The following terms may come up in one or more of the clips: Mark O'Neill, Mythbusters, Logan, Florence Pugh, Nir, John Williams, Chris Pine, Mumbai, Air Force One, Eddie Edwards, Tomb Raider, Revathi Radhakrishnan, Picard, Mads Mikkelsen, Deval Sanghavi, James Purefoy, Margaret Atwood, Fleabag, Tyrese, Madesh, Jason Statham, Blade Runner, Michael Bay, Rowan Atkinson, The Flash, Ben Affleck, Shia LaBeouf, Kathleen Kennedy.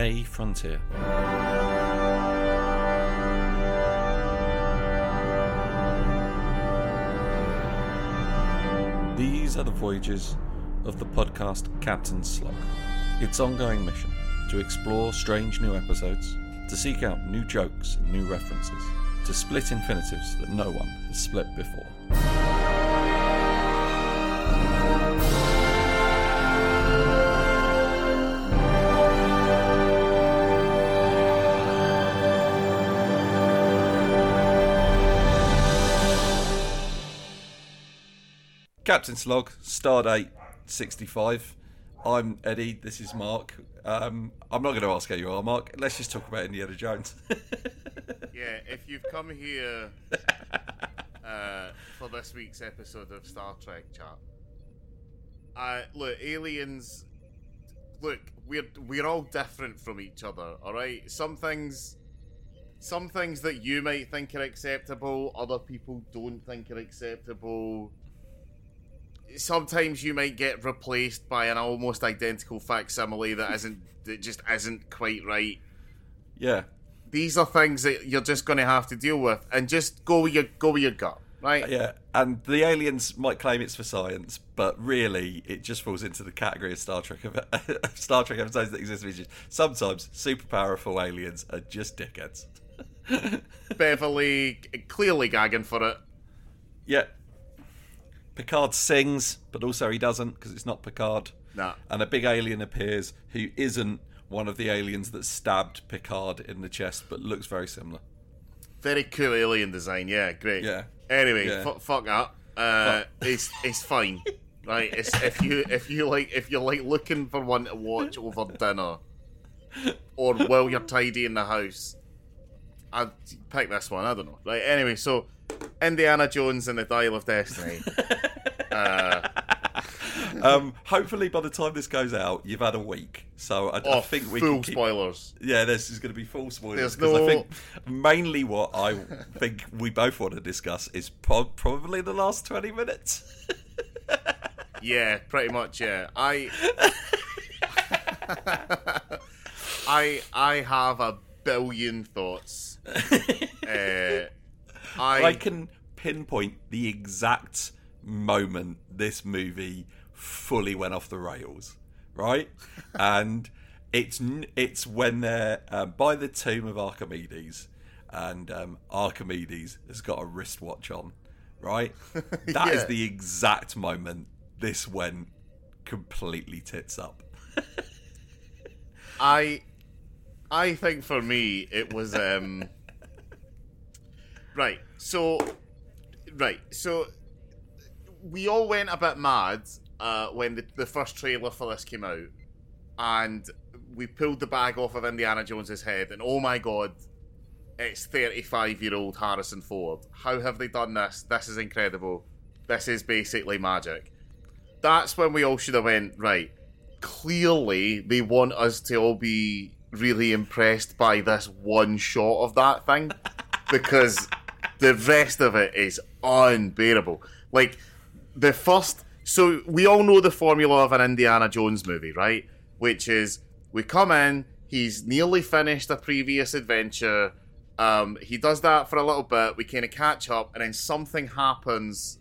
A Frontier. These are the voyages of the podcast Captain Slug. Its ongoing mission, to explore strange new episodes, to seek out new jokes and new references, to split infinitives that no one has split before. Captain Slug, Stardate 65. I'm Eddie, this is Mark. I'm not going to ask how you are, Mark. Let's just talk about Indiana Jones. Yeah, if you've come here for this week's episode of Star Trek Chat, look, aliens, look, we're all different from each other, alright? Some things that you might think are acceptable, other people don't think are acceptable. Sometimes you might get replaced by an almost identical facsimile that just isn't quite right. Yeah, these are things that you're just going to have to deal with, and just go with your gut, right? Yeah, and the aliens might claim it's for science, but really it just falls into the category of Star Trek episodes that exist. Which is sometimes super powerful aliens are just dickheads. Beverly clearly gagging for it. Yeah. Picard sings, but also he doesn't, because it's not Picard. Nah. And a big alien appears who isn't one of the aliens that stabbed Picard in the chest, but looks very similar. Very cool alien design, yeah, great. Yeah. Anyway, yeah. Fuck that. It's fine, right? It's, if you're like looking for one to watch over dinner, or while you're tidying the house, I'd pick this one. I don't know. Right? Anyway, so. Indiana Jones and the Dial of Destiny. Hopefully by the time this goes out, you've had a week. So I think we can keep... spoilers. Yeah, this is going to be full spoilers. I think mainly what I think we both want to discuss is probably the last 20 minutes. Yeah, pretty much, yeah. I have a billion thoughts. I can pinpoint the exact moment this movie fully went off the rails, right? And it's when they're by the tomb of Archimedes, and Archimedes has got a wristwatch on, right? That yeah. is the exact moment this went completely tits up. I think for me it was... Right, so we all went a bit mad when the first trailer for this came out, and we pulled the bag off of Indiana Jones's head, and oh my god, it's 35-year-old Harrison Ford. How have they done this? This is incredible. This is basically magic. That's when we all should have went, right, clearly they want us to all be really impressed by this one shot of that thing. Because the rest of it is unbearable. Like, the first... So, we all know the formula of an Indiana Jones movie, right? Which is, we come in, he's nearly finished a previous adventure, he does that for a little bit, we kind of catch up, and then something happens,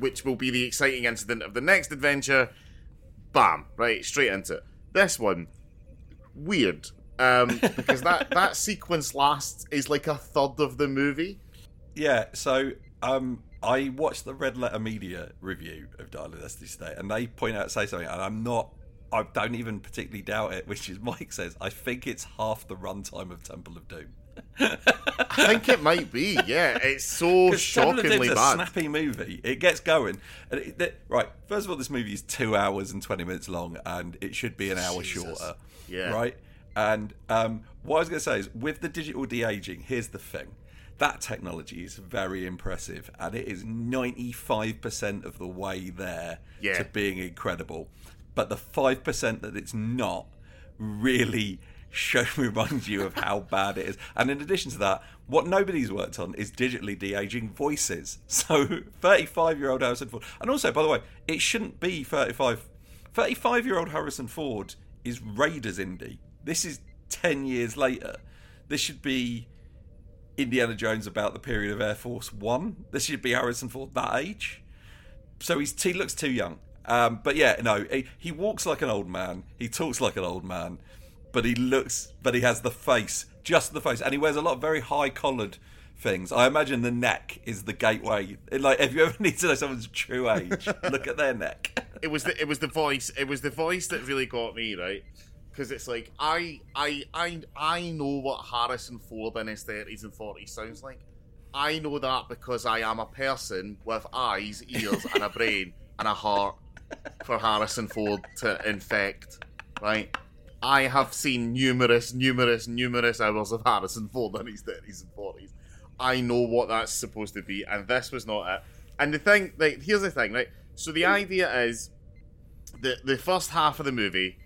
which will be the exciting incident of the next adventure. Bam! Right, straight into it. This one, weird. Because that sequence lasts is like a third of the movie. Yeah, so I watched the Red Letter Media review of Dial of Destiny today, and they say something, and I don't even particularly doubt it, which is Mike says, I think it's half the runtime of Temple of Doom. I think it might be, yeah. It's so shockingly bad. It's a snappy movie. It gets going. And right, first of all, this movie is 2 hours and 20 minutes long, and it should be an hour shorter. Yeah. Right? And what I was going to say is, with the digital de-aging, here's the thing. That technology is very impressive, and it is 95% of the way there to being incredible. But the 5% that it's not really reminds you of how bad it is. And in addition to that, what nobody's worked on is digitally de-aging voices. So 35-year-old Harrison Ford... And also, by the way, it shouldn't be 35. 35-year-old Harrison Ford is Raiders Indy. This is 10 years later. This should be Indiana Jones about the period of Air Force One. This should be Harrison Ford that age. So he looks too young. But yeah, no, he walks like an old man. He talks like an old man. But he has the face, just the face. And he wears a lot of very high-collared things. I imagine the neck is the gateway. Like, if you ever need to know someone's true age, look at their neck. It was the voice that really got me, right? Because it's like, I know what Harrison Ford in his 30s and 40s sounds like. I know that because I am a person with eyes, ears, and a brain, and a heart for Harrison Ford to infect, right? I have seen numerous hours of Harrison Ford in his 30s and 40s. I know what that's supposed to be, and this was not it. And the thing, like, here's the thing, right? So the idea is that the first half of the movie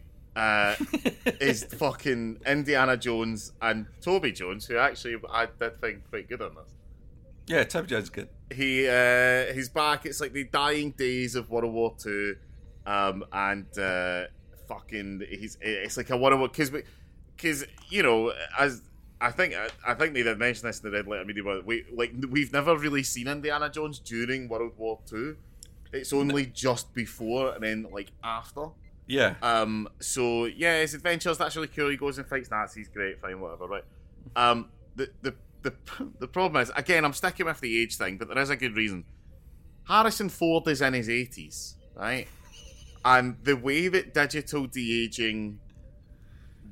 is fucking Indiana Jones and Toby Jones, who actually I did find quite good on this. Yeah, Toby Jones is good. He's back. It's like the dying days of World War II, it's like a World War, because you know, as I think they did mention this in the Red Letter Media, but we've never really seen Indiana Jones during World War II. It's only just before and then like after. Yeah. So yeah, his adventures, that's really cool. He goes and fights Nazis. Great, fine, whatever. Right. The problem is, again, I'm sticking with the age thing, but there is a good reason. Harrison Ford is in his 80s, right? And the way that digital de-aging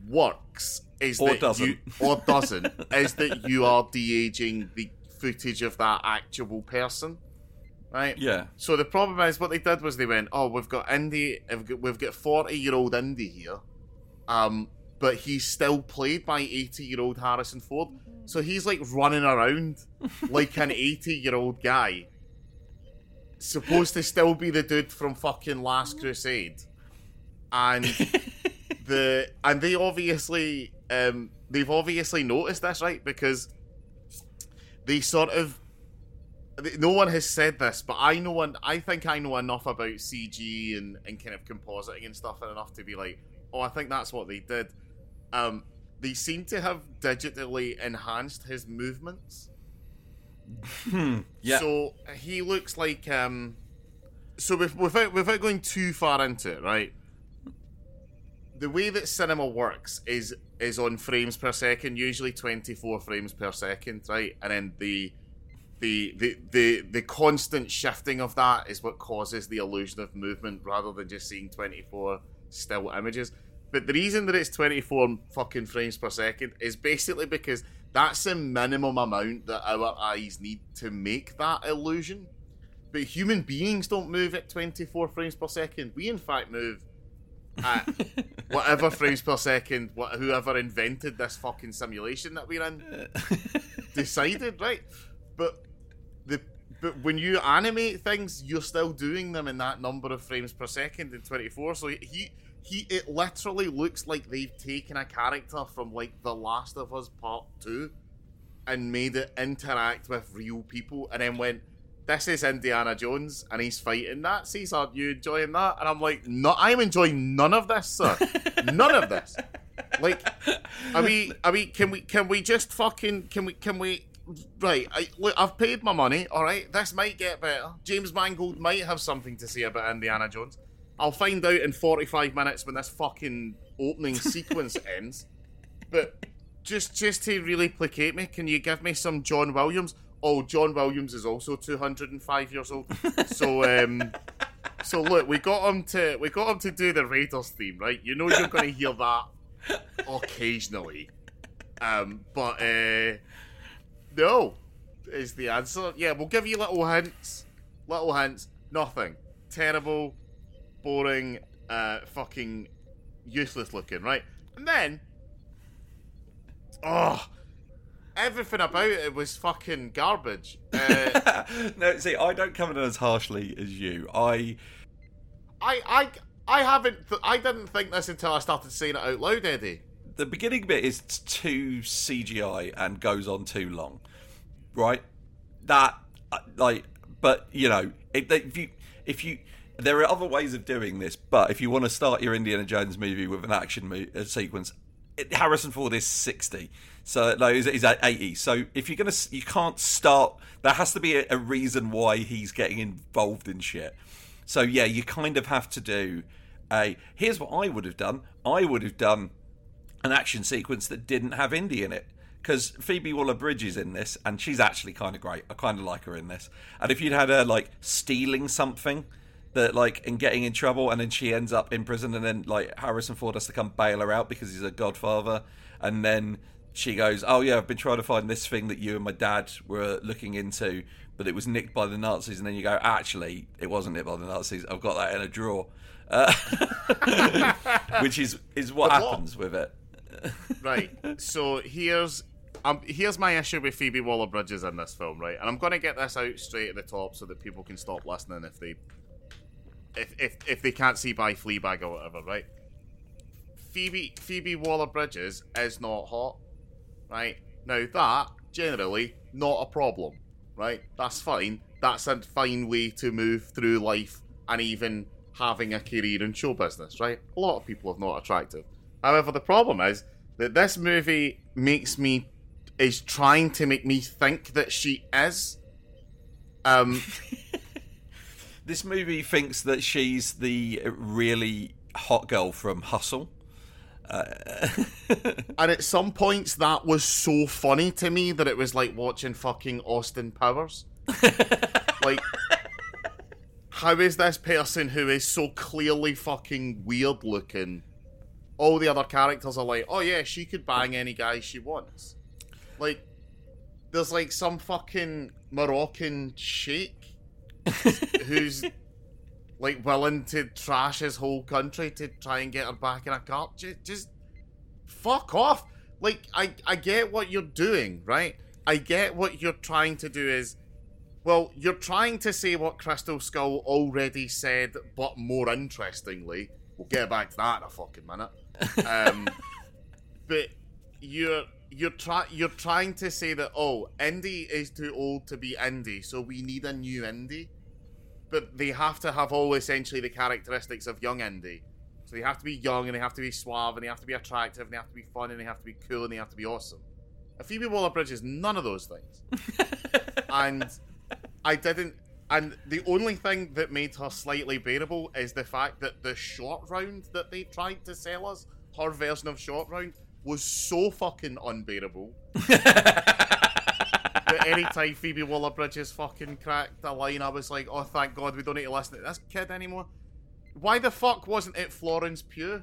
works is is that you are de-aging the footage of that actual person, right? Yeah. So the problem is, what they did was they went, "Oh, we've got Indy, we've got 40-year-old Indy here, but he's still played by 80-year-old Harrison Ford." So he's like running around like an 80-year-old guy, supposed to still be the dude from fucking Last Crusade, and they've obviously noticed this, right? Because no one has said this, but I think I know enough about CG and kind of compositing and stuff, and enough to be like, oh, I think that's what they did. They seem to have digitally enhanced his movements. Yeah. So he looks like... so without going too far into it, right? The way that cinema works is on frames per second, usually 24 frames per second, right? And then the constant shifting of that is what causes the illusion of movement, rather than just seeing 24 still images. But the reason that it's 24 fucking frames per second is basically because that's the minimum amount that our eyes need to make that illusion. But human beings don't move at 24 frames per second. We, in fact, move at whatever frames per second whoever invented this fucking simulation that we're in decided, right? But when you animate things, you're still doing them in that number of frames per second in 24. So it literally looks like they've taken a character from like The Last of Us Part 2 and made it interact with real people, and then went, "This is Indiana Jones and he's fighting Nazis. Are you enjoying that?" And I'm like, "No, I'm enjoying none of this, sir. None of this. Like, I mean, can we just fucking can we?" Right, look, I've paid my money. All right, this might get better. James Mangold might have something to say about Indiana Jones. I'll find out in 45 minutes when this fucking opening sequence ends. But just to really placate me, can you give me some John Williams? Oh, John Williams is also 205 years old. So look, we got him to do the Raiders theme, right? You know you're going to hear that occasionally. No is the answer. Yeah, we'll give you little hints. Nothing. Terrible. Boring, fucking useless looking, right? And then, everything about it was fucking garbage. No, see, I don't come in as harshly as you. I didn't think this until I started saying it out loud, Eddie. The beginning bit is too CGI and goes on too long, right? That, like, but you know, if you There are other ways of doing this, but if you want to start your Indiana Jones movie with an action sequence, Harrison Ford is 60, so no, he's at 80. So if you're gonna, you can't start. There has to be a reason why he's getting involved in shit. So yeah, you kind of have to do a. Here's what I would have done. I would have done an action sequence that didn't have Indy in it. Because Phoebe Waller-Bridge is in this, and she's actually kind of great. I kind of like her in this. And if you'd had her, like, stealing something that, like, and getting in trouble, and then she ends up in prison, and then, like, Harrison Ford has to come bail her out because he's a godfather. And then she goes, oh, yeah, I've been trying to find this thing that you and my dad were looking into, but it was nicked by the Nazis. And then you go, actually, it wasn't nicked by the Nazis. I've got that in a drawer. Which is what happens with it. Right. So here's my issue with Phoebe Waller-Bridge in this film, right? And I'm going to get this out straight at the top so that people can stop listening if they can't see by Fleabag or whatever, right? Phoebe Waller-Bridge is not hot, right? Now that, generally, not a problem, right? That's fine. That's a fine way to move through life and even having a career in show business, right? A lot of people are not attractive. However, the problem is that this movie is trying to make me think that she is. This movie thinks that she's the really hot girl from Hustle. And at some points that was so funny to me that it was like watching fucking Austin Powers. Like, how is this person who is so clearly fucking weird looking? All the other characters are like, oh yeah, she could bang any guy she wants. Like, there's like some fucking Moroccan sheik who's like willing to trash his whole country to try and get her back in a car. Just fuck off. Like, I get what you're doing, right? I get what you're trying to do is, well, you're trying to say what Crystal Skull already said, but more interestingly. We'll get back to that in a fucking minute. But you're trying to say that, oh, Indy is too old to be Indy, so we need a new Indy. But they have to have all essentially the characteristics of young Indy. So they have to be young, and they have to be suave, and they have to be attractive, and they have to be fun, and they have to be cool, and they have to be awesome. And Phoebe Waller-Bridge is none of those things. And the only thing that made her slightly bearable is the fact that the short round that they tried to sell us, her version of short round, was so fucking unbearable. That any time Phoebe Waller-Bridge has fucking cracked a line, I was like, oh, thank God we don't need to listen to this kid anymore. Why the fuck wasn't it Florence Pugh?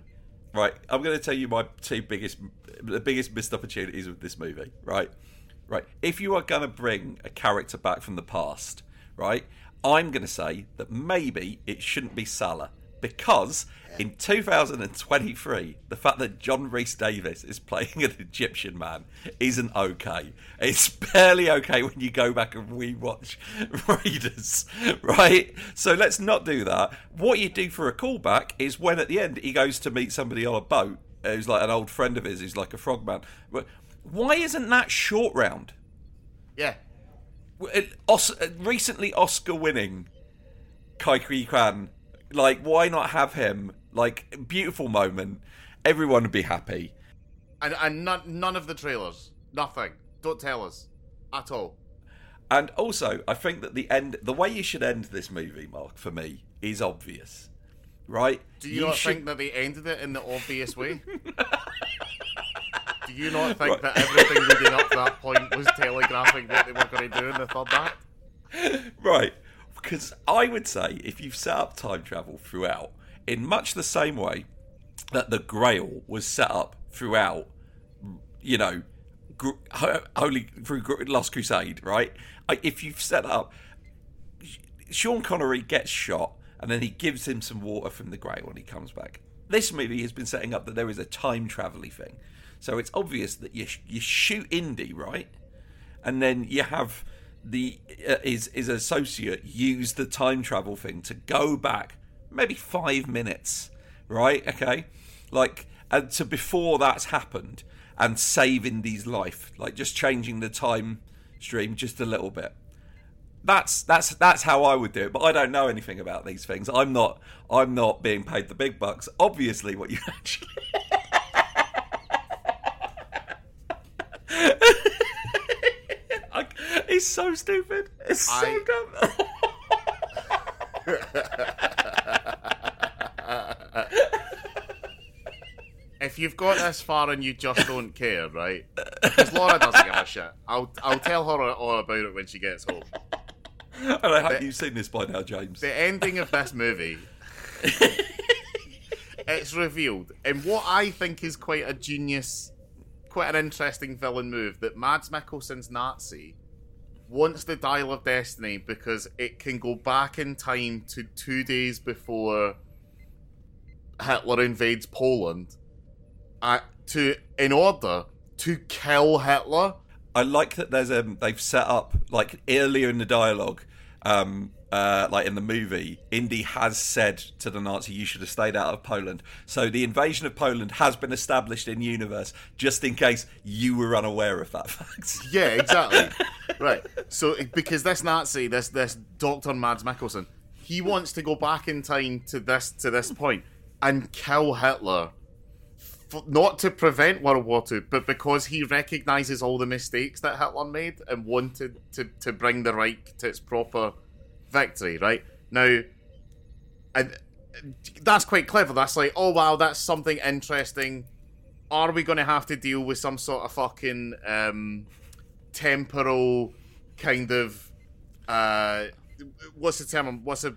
Right, I'm going to tell you my the biggest missed opportunities with this movie, right. If you are going to bring a character back from the past... Right, I'm going to say that maybe it shouldn't be Salah because in 2023, the fact that John Rhys-Davies is playing an Egyptian man isn't okay. It's barely okay when you go back and rewatch Raiders, right? So let's not do that. What you do for a callback is when at the end he goes to meet somebody on a boat who's like an old friend of his, who's like a frogman. Why isn't that short round? Yeah. Recently Oscar-winning Kai Kee Kwan, like, why not have him? Like, beautiful moment. Everyone would be happy. And none of the trailers. Nothing. Don't tell us. At all. And also, I think that the way you should end this movie, Mark, for me, is obvious. Right? Do you not think that they ended it in the obvious way? Do you not think that everything leading up to that point was telegraphing what they were going to do in the third act? Right, because I would say if you've set up time travel throughout, in much the same way that the Grail was set up throughout, you know, only through Last Crusade, right? If you've set up, Sean Connery gets shot and then he gives him some water from the Grail and he comes back. This movie has been setting up that there is a time travel-y thing. So it's obvious that you shoot Indy, right? And then you have his associate use the time travel thing to go back maybe 5 minutes, right? Okay, like to before that's happened and save Indy's life, like just changing the time stream just a little bit. That's how I would do it, but I don't know anything about these things. I'm not being paid the big bucks. Obviously, what you actually. It's so stupid. It's so dumb. If you've got this far and you just don't care, right? Because Laura doesn't give a shit. I'll tell her all about it when she gets home. And I hope you've seen this by now, James. The ending of this movie, it's revealed in what I think is quite a genius, quite an interesting villain move, that Mads Mikkelsen's Nazi wants the Dial of Destiny because it can go back in time to 2 days before Hitler invades Poland, in order to kill Hitler. I like that there's they've set up, like, earlier in the dialogue, like in the movie, Indy has said to the Nazi, "You should have stayed out of Poland." So the invasion of Poland has been established in universe, just in case you were unaware of that fact. Yeah, exactly. Right. So because this Nazi, this Dr. Mads Mikkelsen, he wants to go back in time to this point and kill Hitler. Not to prevent World War II, but because he recognises all the mistakes that Hitler made and wanted to bring the Reich to its proper victory, right? Now, and that's quite clever. That's like, oh, wow, that's something interesting. Are we going to have to deal with some sort of fucking temporal kind of... what's the term? What's the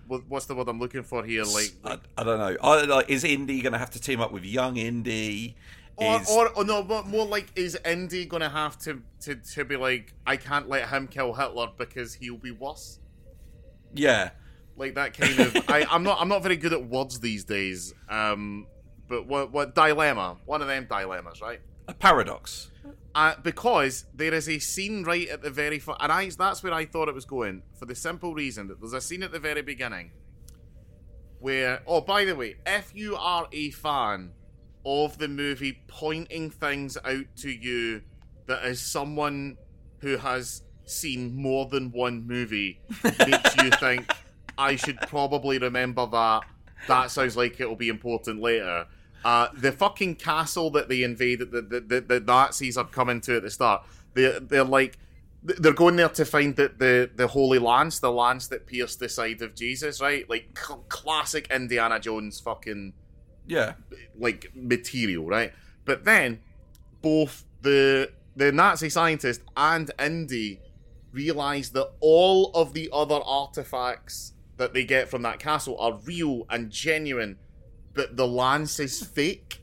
word I'm looking for here? Like I don't know. Is Indy going to have to team up with Young Indy? Or no, but more like, is Indy going to have to be like, I can't let him kill Hitler because he'll be worse? Yeah, like that kind of. I'm not very good at words these days. But what dilemma? One of them dilemmas, right? A paradox. Because there is a scene right at the very... that's where I thought it was going, for the simple reason that there's a scene at the very beginning where... Oh, by the way, if you are a fan of the movie pointing things out to you that is someone who has seen more than one movie makes you think, I should probably remember that. That sounds like it'll be important later. The fucking castle that they invaded, the Nazis are coming to at the start. They're like, they're going there to find the Holy Lance, the lance that pierced the side of Jesus, right? Like classic Indiana Jones fucking, yeah, like material, right? But then both the Nazi scientist and Indy realize that all of the other artifacts that they get from that castle are real and genuine, but the lance is fake.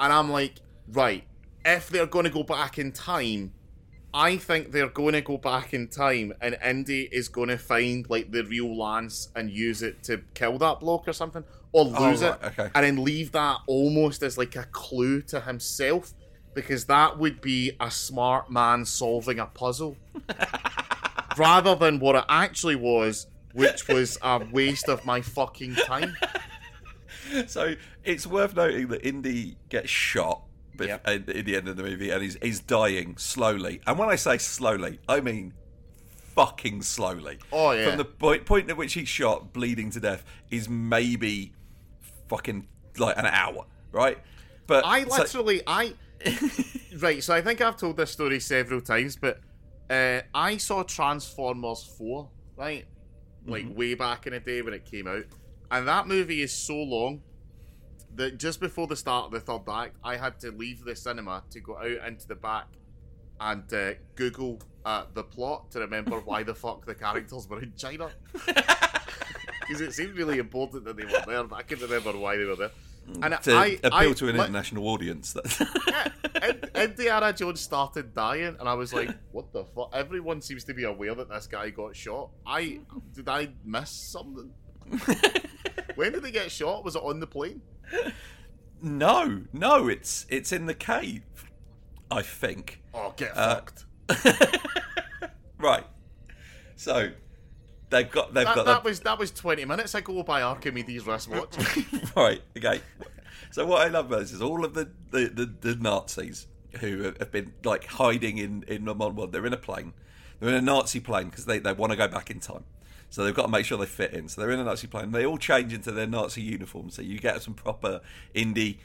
And I'm like, right, if they're going to go back in time, I think they're going to go back in time and Indy is going to find, like, the real lance and use it to kill that bloke or something, or lose it, okay. And then leave that almost as, like, a clue to himself, because that would be a smart man solving a puzzle. Rather than what it actually was, which was a waste of my fucking time. So it's worth noting that Indy gets shot at the end of the movie, and he's dying slowly. And when I say slowly, I mean fucking slowly. Oh yeah. From the point at which he's shot, bleeding to death, is maybe fucking like an hour, right? But right. So I think I've told this story several times, but I saw Transformers 4, right? Like way back in the day when it came out. And that movie is so long that just before the start of the third act, I had to leave the cinema to go out into the back and Google the plot to remember why the fuck the characters were in China. Because it seemed really important that they were there, but I couldn't remember why they were there. And to appeal to an international audience. Yeah, Indiana Jones started dying, and I was like, what the fuck? Everyone seems to be aware that this guy got shot. Did I miss something? When did he get shot? Was it on the plane? No, it's in the cave, I think. Oh, get fucked. Right. So... That was 20 minutes ago by Archimedes wristwatch. Right, okay. So what I love about this is all of the Nazis who have been like hiding in the modern world. They're in a plane. They're in a Nazi plane because they want to go back in time. So they've got to make sure they fit in. So they're in a Nazi plane. They all change into their Nazi uniforms. So you get some proper indie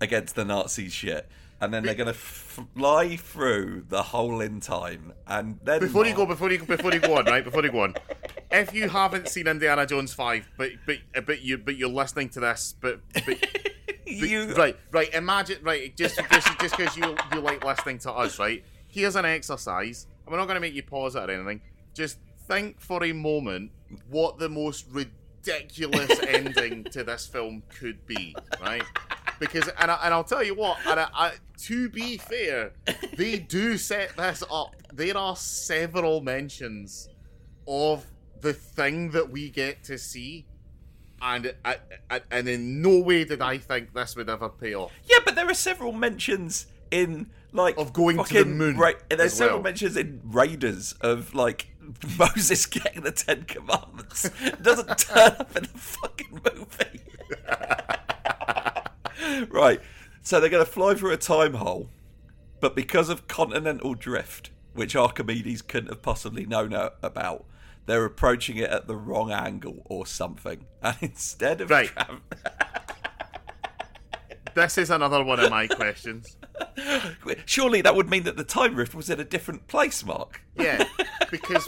against the Nazis shit. And then they're going to fly through the hole in time. And then before you go on, if you haven't seen Indiana Jones 5, but you're listening to this, imagine, just because you like listening to us, right? Here's an exercise, and we're not going to make you pause it or anything. Just think for a moment what the most ridiculous ending to this film could be, right? Because, and I'll tell you what, to be fair, they do set this up. There are several mentions of the thing that we get to see, and in no way did I think this would ever pay off. Yeah, but there are several mentions in, like, of going to the moon. Right, there's several mentions in Raiders of, like, Moses getting the Ten Commandments. It doesn't turn up in the fucking movie. Right, so they're going to fly through a time hole, but because of continental drift, which Archimedes couldn't have possibly known about, they're approaching it at the wrong angle or something. And instead of... Right. This is another one of my questions. Surely that would mean that the time rift was in a different place, Mark. Yeah, because...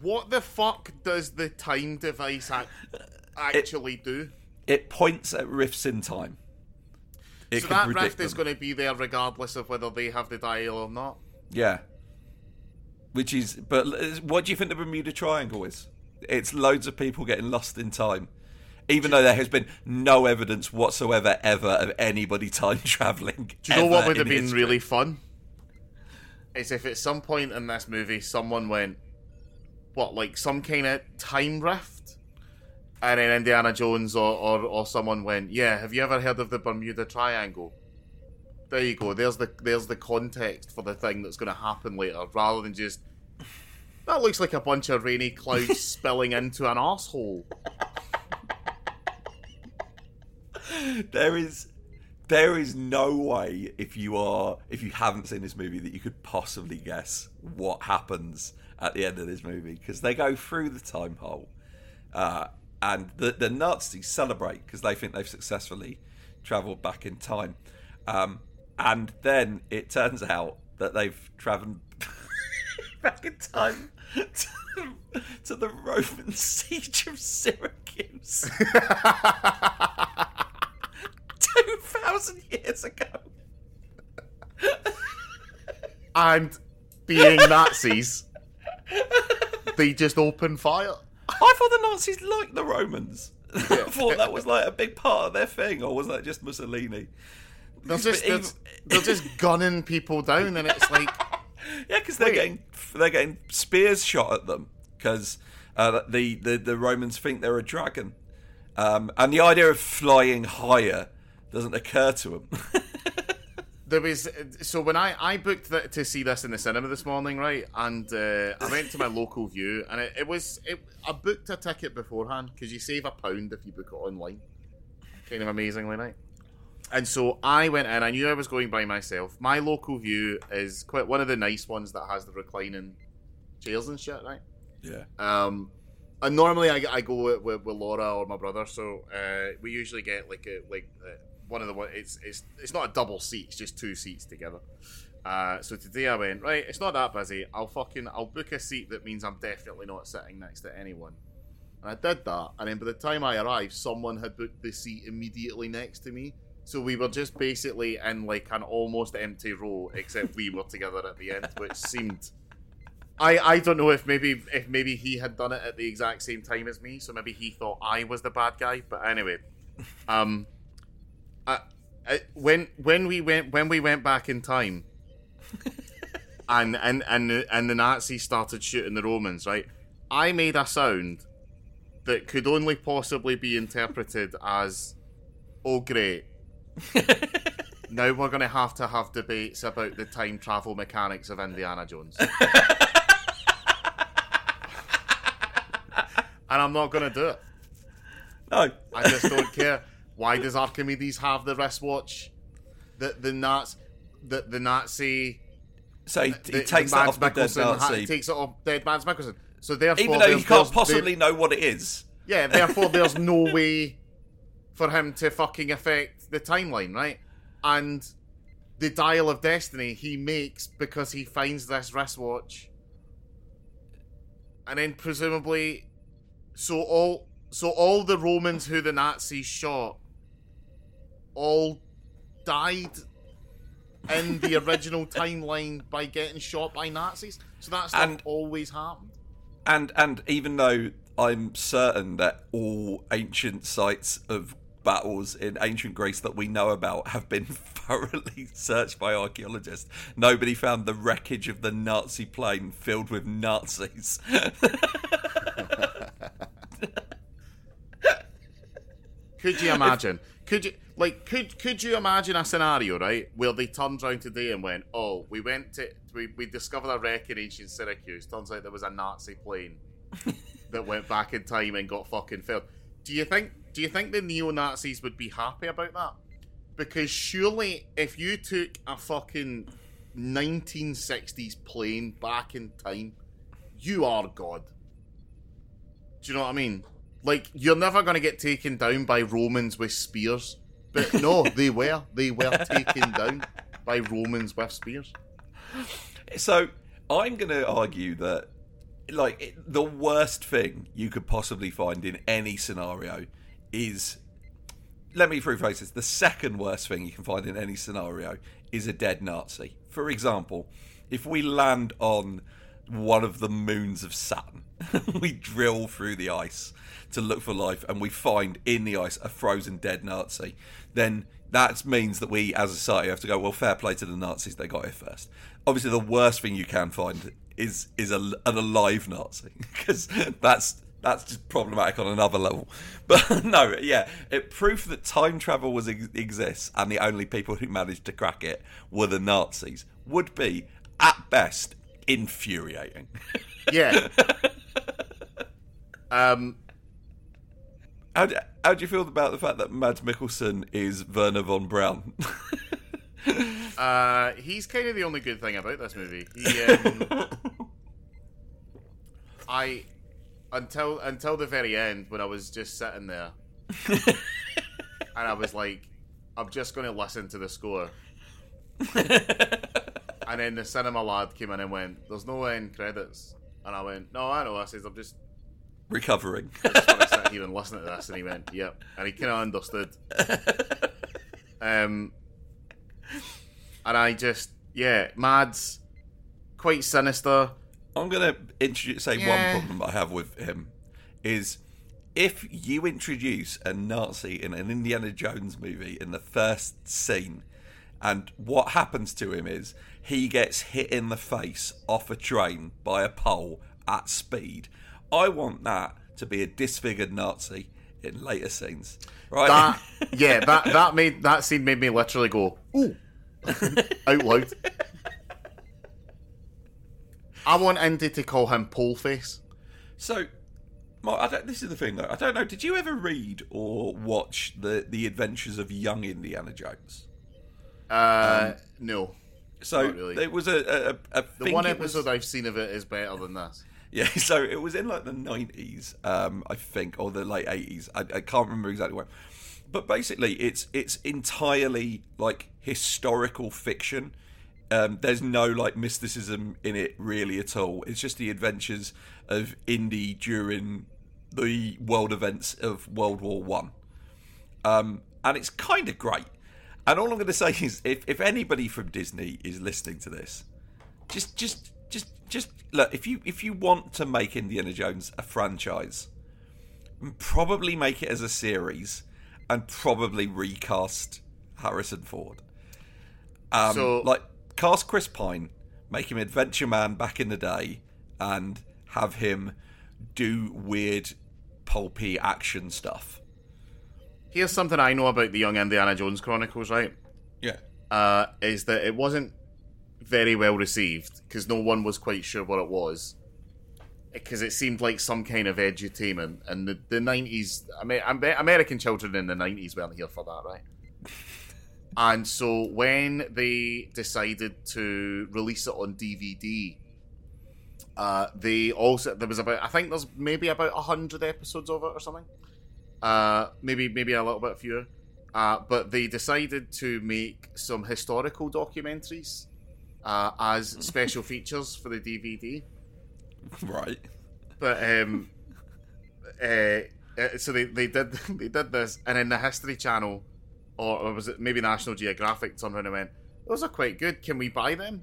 what the fuck does the time device actually do? It points at rifts in time. So that rift is going to be there regardless of whether they have the dial or not? Yeah. Which is... But what do you think the Bermuda Triangle is? It's loads of people getting lost in time. Even though there has been no evidence whatsoever ever of anybody time travelling. Do you know what would have been really fun? Is if at some point in this movie someone went, what, like some kind of time rift? And then Indiana Jones or someone went, yeah, have you ever heard of the Bermuda Triangle? There you go. There's the context for the thing that's going to happen later, rather than just, that looks like a bunch of rainy clouds spilling into an arsehole. There is no way if you haven't seen this movie that you could possibly guess what happens at the end of this movie, because they go through the time hole, and the Nazis celebrate because they think they've successfully travelled back in time. And then it turns out that they've travelled back in time to the Roman siege of Syracuse 2,000 years ago. And being Nazis, they just open fire. I thought the Nazis liked the Romans. Yeah. I thought that was like a big part of their thing, or was that just Mussolini? They're just gunning people down, and it's like, yeah, because they're getting spears shot at them because the Romans think they're a dragon, and the idea of flying higher doesn't occur to them. When I booked to see this in the cinema this morning, right, and I went to my local view, and I booked a ticket beforehand because you save £1 if you book it online, kind of amazingly, right? And so I went in. I knew I was going by myself. My local view is quite one of the nice ones that has the reclining chairs and shit, right? Yeah. And normally I go with Laura or my brother, so we usually get one of the ones. It's not a double seat. It's just two seats together. So today I went, right, it's not that busy. I'll book a seat that means I'm definitely not sitting next to anyone. And I did that. And then by the time I arrived, someone had booked the seat immediately next to me. So we were just basically in like an almost empty row, except we were together at the end, which seemed... I don't know if maybe he had done it at the exact same time as me, so maybe he thought I was the bad guy. But anyway, when we went back in time, and the Nazis started shooting the Romans, right? I made a sound that could only possibly be interpreted as, "Oh great." Now we're going to have debates about the time travel mechanics of Indiana Jones. And I'm not going to do it. No. I just don't care. Why does Archimedes have the wristwatch? The Nazi So he takes that off the dead Nazi. He takes it off dead Mads Mikkelsen. So therefore, even though he can't possibly know what it is. Yeah, therefore there's no way for him to fucking affect the timeline, right? And the Dial of Destiny he makes because he finds this wristwatch. And then presumably, so all the Romans who the Nazis shot all died in the original timeline by getting shot by Nazis. So that's not always happened. And even though I'm certain that all ancient sites of battles in ancient Greece that we know about have been thoroughly searched by archaeologists, nobody found the wreckage of the Nazi plane filled with Nazis. Could you imagine? Could you imagine a scenario, right, where they turned around today and went, oh, we discovered a wreck in ancient Syracuse. Turns out there was a Nazi plane that went back in time and got fucking filled. Do you think the neo-Nazis would be happy about that? Because surely if you took a fucking 1960s plane back in time, you are God. Do you know what I mean? Like, you're never going to get taken down by Romans with spears. But no, they were. They were taken down by Romans with spears. So, I'm going to argue that, like, the worst thing you could possibly find in any scenario is... Let me rephrase this. The second worst thing you can find in any scenario is a dead Nazi. For example, if we land on one of the moons of Saturn, we drill through the ice to look for life, and we find in the ice a frozen dead Nazi, then that means that we as a society have to go, well, fair play to the Nazis, they got here first. Obviously the worst thing you can find is an alive Nazi, because that's just problematic on another level. But no, yeah, it proof that time travel exists and the only people who managed to crack it were the Nazis would be at best infuriating. Yeah. How do you feel about the fact that Mads Mikkelsen is Werner von Braun? He's kind of the only good thing about this movie. Until the very end, when I was just sitting there, and I was like, I'm just going to listen to the score. And then the cinema lad came in and went, there's no end credits. And I went, no, I know. I said, I'm just... recovering. I just want to sit here and listen to this. And he went, yep. And he kind of understood. And I just, yeah, Mads, quite sinister. I'm going to say one problem I have with him is if you introduce a Nazi in an Indiana Jones movie in the first scene, and what happens to him is he gets hit in the face off a train by a pole at speed. I want that to be a disfigured Nazi in later scenes, right? That scene made me literally go, ooh, out loud. I want Indy to call him Poleface. So, this is the thing though. I don't know. Did you ever read or watch the Adventures of Young Indiana Jones? No. So not really. It was a the one episode I've seen of it is better than this. Yeah, so it was in like the 90s, I think, or the late 80s. I can't remember exactly when. But basically, it's entirely like historical fiction. There's no like mysticism in it really at all. It's just the adventures of Indy during the world events of World War One, and it's kind of great. And all I'm going to say is, if anybody from Disney is listening to this, just look, if you want to make Indiana Jones a franchise, probably make it as a series, and probably recast Harrison Ford. Cast Chris Pine, make him Adventure Man back in the day, and have him do weird, pulpy action stuff. Here's something I know about the Young Indiana Jones Chronicles, right? Yeah. Is that it wasn't very well received, because no one was quite sure what it was. Because it seemed like some kind of edutainment. And the 90s... American children in the 90s weren't here for that, right? And so when they decided to release it on DVD, they also, there was about, I think there's maybe about 100 episodes of it or something. Maybe a little bit fewer. But they decided to make some historical documentaries as special features for the DVD. Right. But so they did this, and then the History Channel, or was it maybe National Geographic, turned around and went, "Those are quite good. Can we buy them?"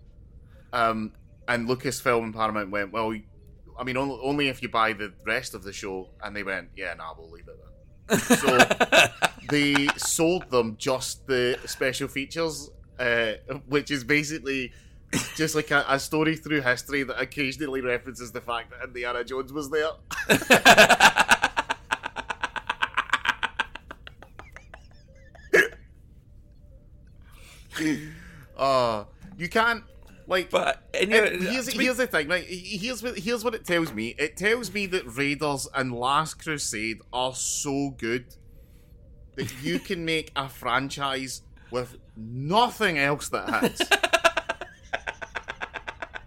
And Lucasfilm and Paramount went, "Well, I mean, only if you buy the rest of the show." And they went, "Yeah, nah, we'll leave it then." So they sold them just the special features, which is basically just like a story through history that occasionally references the fact that Indiana Jones was there. You can't, like, but here's the thing, right? Here's what it tells me. It tells me that Raiders and Last Crusade are so good that you can make a franchise with nothing else that hits,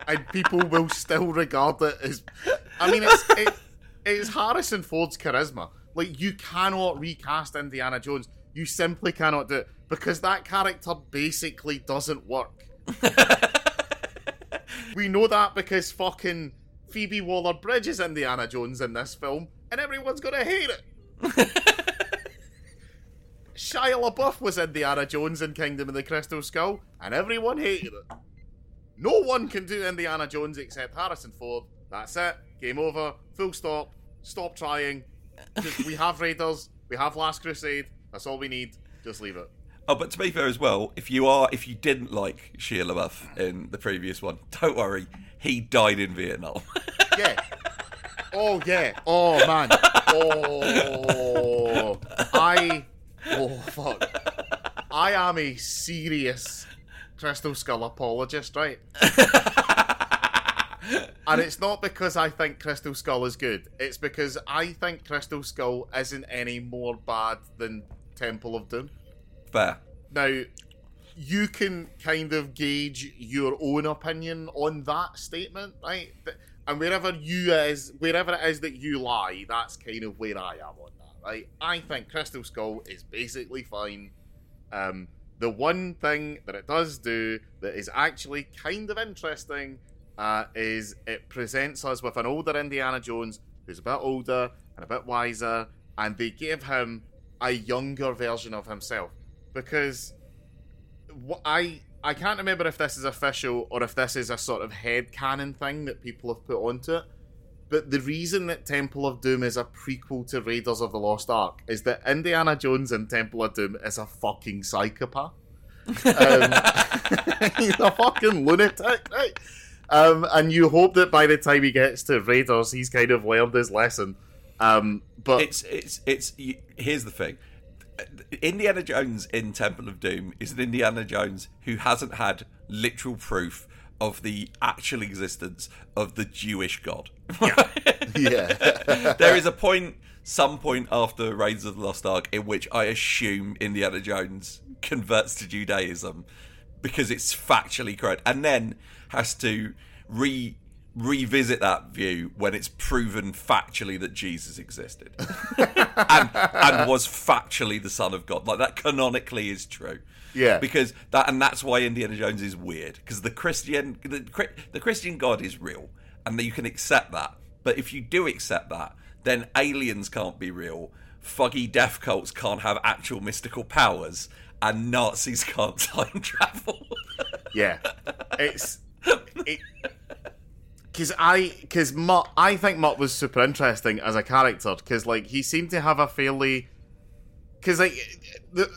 and people will still regard it as, I mean, it's Harrison Ford's charisma. Like, you cannot recast Indiana Jones. You simply cannot do it, because that character basically doesn't work. We know that because fucking Phoebe Waller-Bridge is Indiana Jones in this film, and everyone's gonna hate it. Shia LaBeouf was Indiana Jones in Kingdom of the Crystal Skull, and everyone hated it. No one can do Indiana Jones except Harrison Ford. That's it. Game over. Full stop. Stop trying. We have Raiders. We have Last Crusade. That's all we need. Just leave it. Oh, but to be fair as well, if you didn't like Shia LaBeouf in the previous one, don't worry, he died in Vietnam. Yeah. Oh yeah. Oh man. Oh. Oh fuck. I am a serious Crystal Skull apologist, right? And it's not because I think Crystal Skull is good. It's because I think Crystal Skull isn't any more bad than Temple of Doom. Fair. Now, you can kind of gauge your own opinion on that statement, right? And wherever it is that you lie, that's kind of where I am on that, right? I think Crystal Skull is basically fine. The one thing that it does do that is actually kind of interesting is it presents us with an older Indiana Jones who's a bit older and a bit wiser, and they give him a younger version of himself, because I can't remember if this is official or if this is a sort of headcanon thing that people have put onto it, but the reason that Temple of Doom is a prequel to Raiders of the Lost Ark is that Indiana Jones in Temple of Doom is a fucking psychopath. He's a fucking lunatic, right? And you hope that by the time he gets to Raiders, he's kind of learned his lesson. But here's the thing: Indiana Jones in Temple of Doom is an Indiana Jones who hasn't had literal proof of the actual existence of the Jewish God. Yeah. There is a point, some point after Raiders of the Lost Ark, in which I assume Indiana Jones converts to Judaism, because it's factually correct, and then has to revisit that view when it's proven factually that Jesus existed and was factually the Son of God. Like, that canonically is true. Yeah, because that, and that's why Indiana Jones is weird, because the Christian God is real, and you can accept that. But if you do accept that, then aliens can't be real, foggy death cults can't have actual mystical powers, and Nazis can't time travel. Yeah, because Mutt, I think Mutt was super interesting as a character, because like he seemed to have a fairly, because like the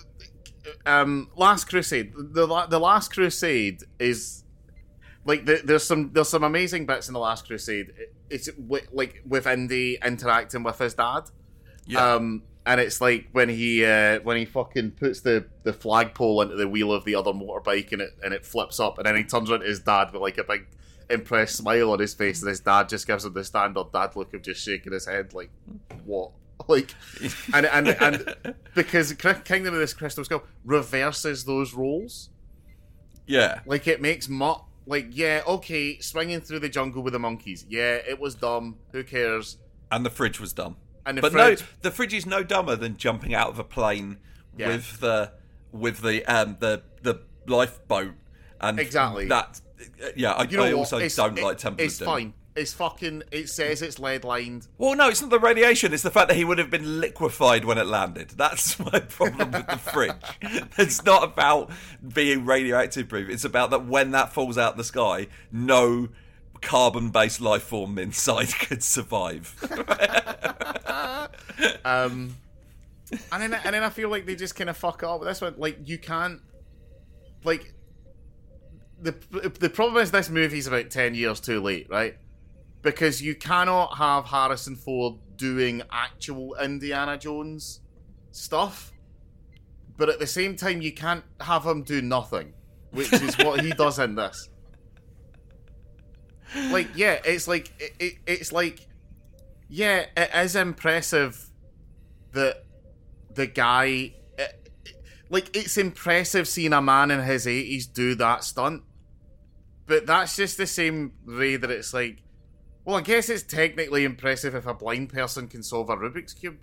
Last Crusade is like there's some amazing bits in the Last Crusade. It's like with Indy interacting with his dad. Yeah. And it's like when he fucking puts the flagpole into the wheel of the other motorbike, and it flips up, and then he turns around to his dad with like a big impressed smile on his face, and his dad just gives him the standard dad look of just shaking his head like, what? Like, and because Kingdom of the Crystal Skull reverses those roles. Yeah. Like, it makes Mutt, like, yeah, okay, swinging through the jungle with the monkeys. Yeah, it was dumb. Who cares? And the fridge was dumb. And no, the fridge is no dumber than jumping out of a plane with the lifeboat. And exactly. That, yeah, I don't like Temple of Doom. It's fine. It's fucking... It says it's lead-lined. Well, no, it's not the radiation. It's the fact that he would have been liquefied when it landed. That's my problem with the fridge. It's not about being radioactive-proof. It's about that when that falls out of the sky, no carbon-based life form inside could survive. And then I feel like they just kind of fuck it up with this one. Like, you can't... Like, the problem is this movie's about 10 years too late, right? Because you cannot have Harrison Ford doing actual Indiana Jones stuff, but at the same time, you can't have him do nothing, which is what he does in this. Like, yeah, it's like, it is impressive that the guy, it's impressive seeing a man in his 80s do that stunt, but that's just the same way that it's like, well, I guess it's technically impressive if a blind person can solve a Rubik's Cube.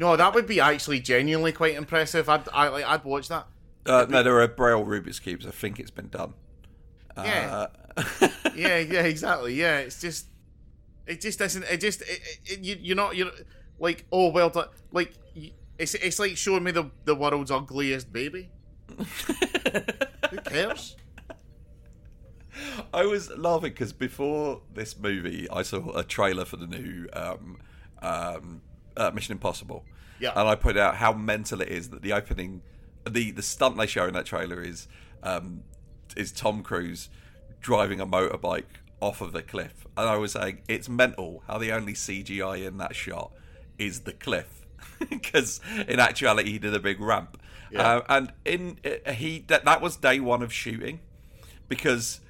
No, that would be actually genuinely quite impressive. I'd watch that. No, there are Braille Rubik's Cubes. I think it's been done. Yeah. Yeah, exactly. Yeah, it's just... It just doesn't... It just... You're not... You're like, oh, well done. Like, it's like showing me the world's ugliest baby. Who cares? I was laughing because before this movie, I saw a trailer for the new Mission Impossible. Yeah. And I pointed out how mental it is that the opening, the stunt they show in that trailer is Tom Cruise driving a motorbike off of the cliff. And I was saying, it's mental how the only CGI in that shot is the cliff. Because in actuality, he did a big ramp. Yeah. That was day one of shooting. Because...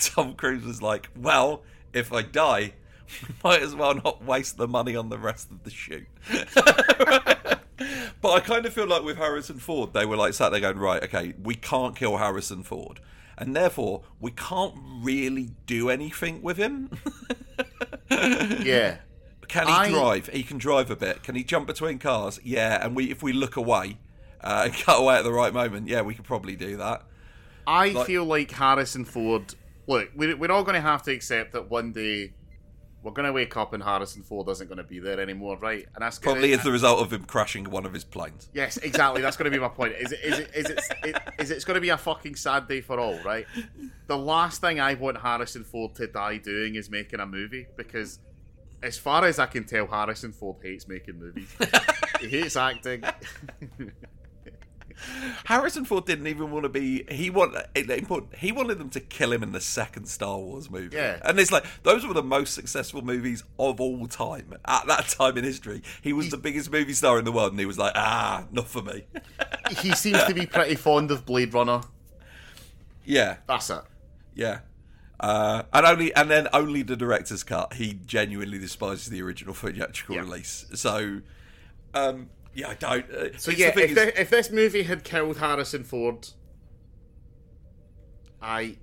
Tom Cruise was like, well, if I die, we might as well not waste the money on the rest of the shoot. But I kind of feel like with Harrison Ford, they were like sat there going, right, okay, we can't kill Harrison Ford. And therefore, we can't really do anything with him. Yeah. Can he drive? He can drive a bit. Can he jump between cars? Yeah. And if we look away and cut away at the right moment, yeah, we could probably do that. I feel like Harrison Ford... Look, we're all going to have to accept that one day we're going to wake up and Harrison Ford isn't going to be there anymore, right? And that's probably as the result of him crashing one of his planes. Yes, exactly. That's going to be my point. It's going to be a fucking sad day for all, right? The last thing I want Harrison Ford to die doing is making a movie, because as far as I can tell, Harrison Ford hates making movies. He hates acting. Harrison Ford didn't even want to be... He wanted them to kill him in the second Star Wars movie. Yeah. And it's like, those were the most successful movies of all time. At that time in history, he was the biggest movie star in the world, and he was like, not for me. He seems to be pretty fond of Blade Runner. Yeah. That's it. Yeah. And then only the director's cut. He genuinely despises the original theatrical release. So... yeah, I don't. If this movie had killed Harrison Ford, the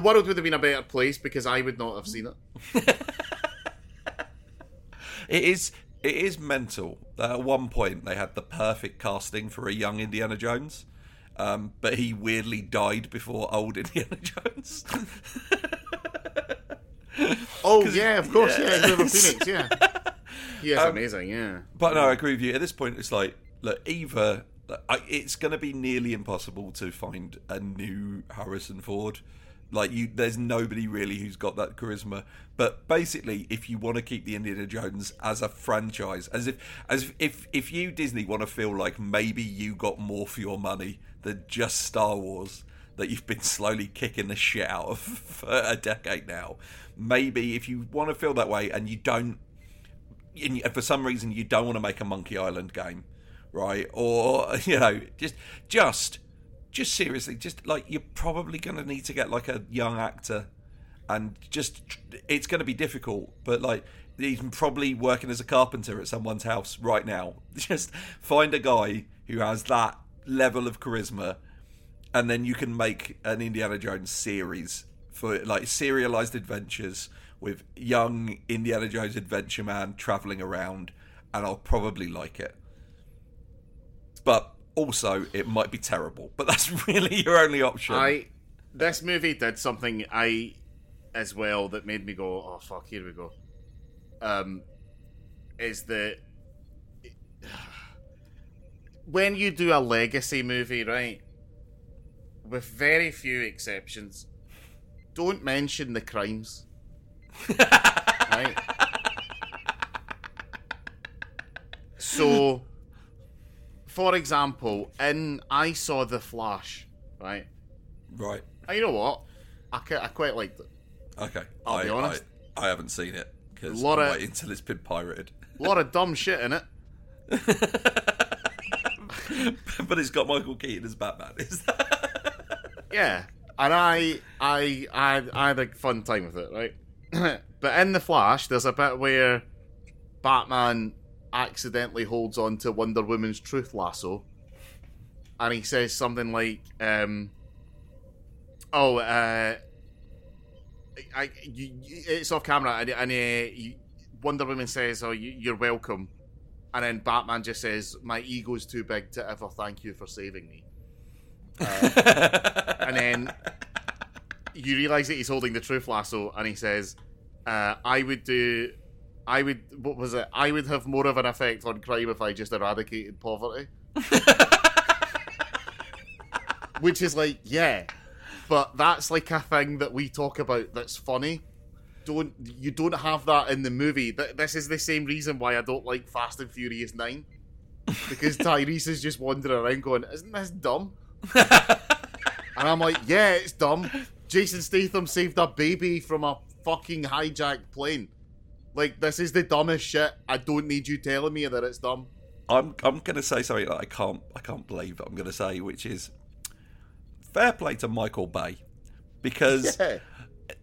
world would have been a better place, because I would not have seen it. It is mental. At one point, they had the perfect casting for a young Indiana Jones, but he weirdly died before old Indiana Jones. Oh yeah, of course, yeah, River Phoenix, yeah. Yeah, it's amazing, yeah. But no, I agree with you. At this point, it's like, look, it's going to be nearly impossible to find a new Harrison Ford. Like, there's nobody really who's got that charisma. But basically, if you want to keep the Indiana Jones as a franchise, as if you, Disney, want to feel like maybe you got more for your money than just Star Wars, that you've been slowly kicking the shit out of for a decade now. Maybe if you want to feel that way and you don't, and for some reason you don't want to make a Monkey Island game, right? Or, you know, just seriously, just like, you're probably going to need to get like a young actor and just it's going to be difficult, but like he's probably working as a carpenter at someone's house right now. Just find a guy who has that level of charisma, and then you can make an Indiana Jones series for like serialized adventures with young Indiana Jones adventure man traveling around, and I'll probably like it. But also, it might be terrible. But that's really your only option. This movie did something as well that made me go, oh fuck, here we go. Is that when you do a legacy movie, right? With very few exceptions, don't mention the crimes. Right? So, for example, I saw The Flash, right? Right. And you know what? I quite liked it. Okay. I'll be honest. I haven't seen it because I'm waiting until it's been pirated. A lot of dumb shit in it. But it's got Michael Keaton as Batman. Is that? Yeah. And I had a fun time with it, right? But in The Flash, there's a bit where Batman accidentally holds on to Wonder Woman's truth lasso, and he says something like, it's off camera, and Wonder Woman says, "Oh, you're welcome," and then Batman just says, "My ego's too big to ever thank you for saving me." And then you realise that he's holding the truth lasso, and he says, I would have more of an effect on crime if I just eradicated poverty. Which is like, yeah, but that's like a thing that we talk about that's funny. You don't have that in the movie. This is the same reason why I don't like Fast and Furious 9. Because Tyrese is just wandering around going, isn't this dumb? And I'm like, yeah, it's dumb. Jason Statham saved a baby from a fucking hijacked plane. Like, this is the dumbest shit. I don't need you telling me that it's dumb. I'm gonna say something that I can't believe I'm gonna say, which is fair play to Michael Bay, because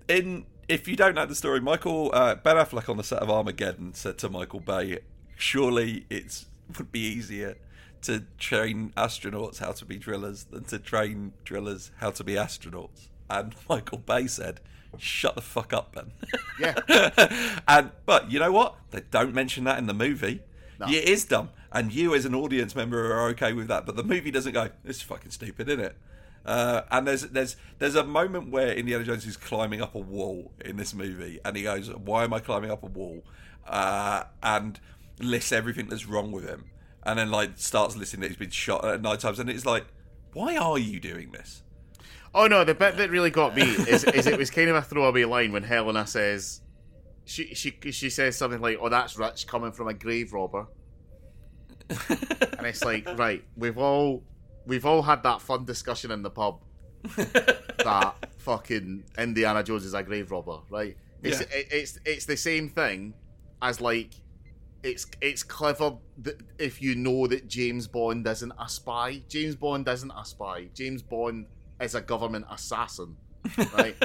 if you don't know the story, Ben Affleck on the set of Armageddon said to Michael Bay, "Surely it would be easier to train astronauts how to be drillers than to train drillers how to be astronauts." And Michael Bay said, "Shut the fuck up, Ben." Yeah. But you know what? They don't mention that in the movie. No. It is dumb. And you as an audience member are okay with that. But the movie doesn't go, this is fucking stupid, isn't it? And there's a moment where Indiana Jones is climbing up a wall in this movie. And he goes, why am I climbing up a wall? And lists everything that's wrong with him. And then like starts listing that he's been shot at 9 times. And it's like, why are you doing this? Oh no, the bit that really got me is it was kind of a throwaway line when Helena says, she says something like, oh, that's rich coming from a grave robber. And it's like, right, we've all had that fun discussion in the pub that fucking Indiana Jones is a grave robber, right? It's yeah. it's the same thing as like, it's clever that if you know that James Bond isn't a spy. James Bond isn't a spy. James Bond is a government assassin, right?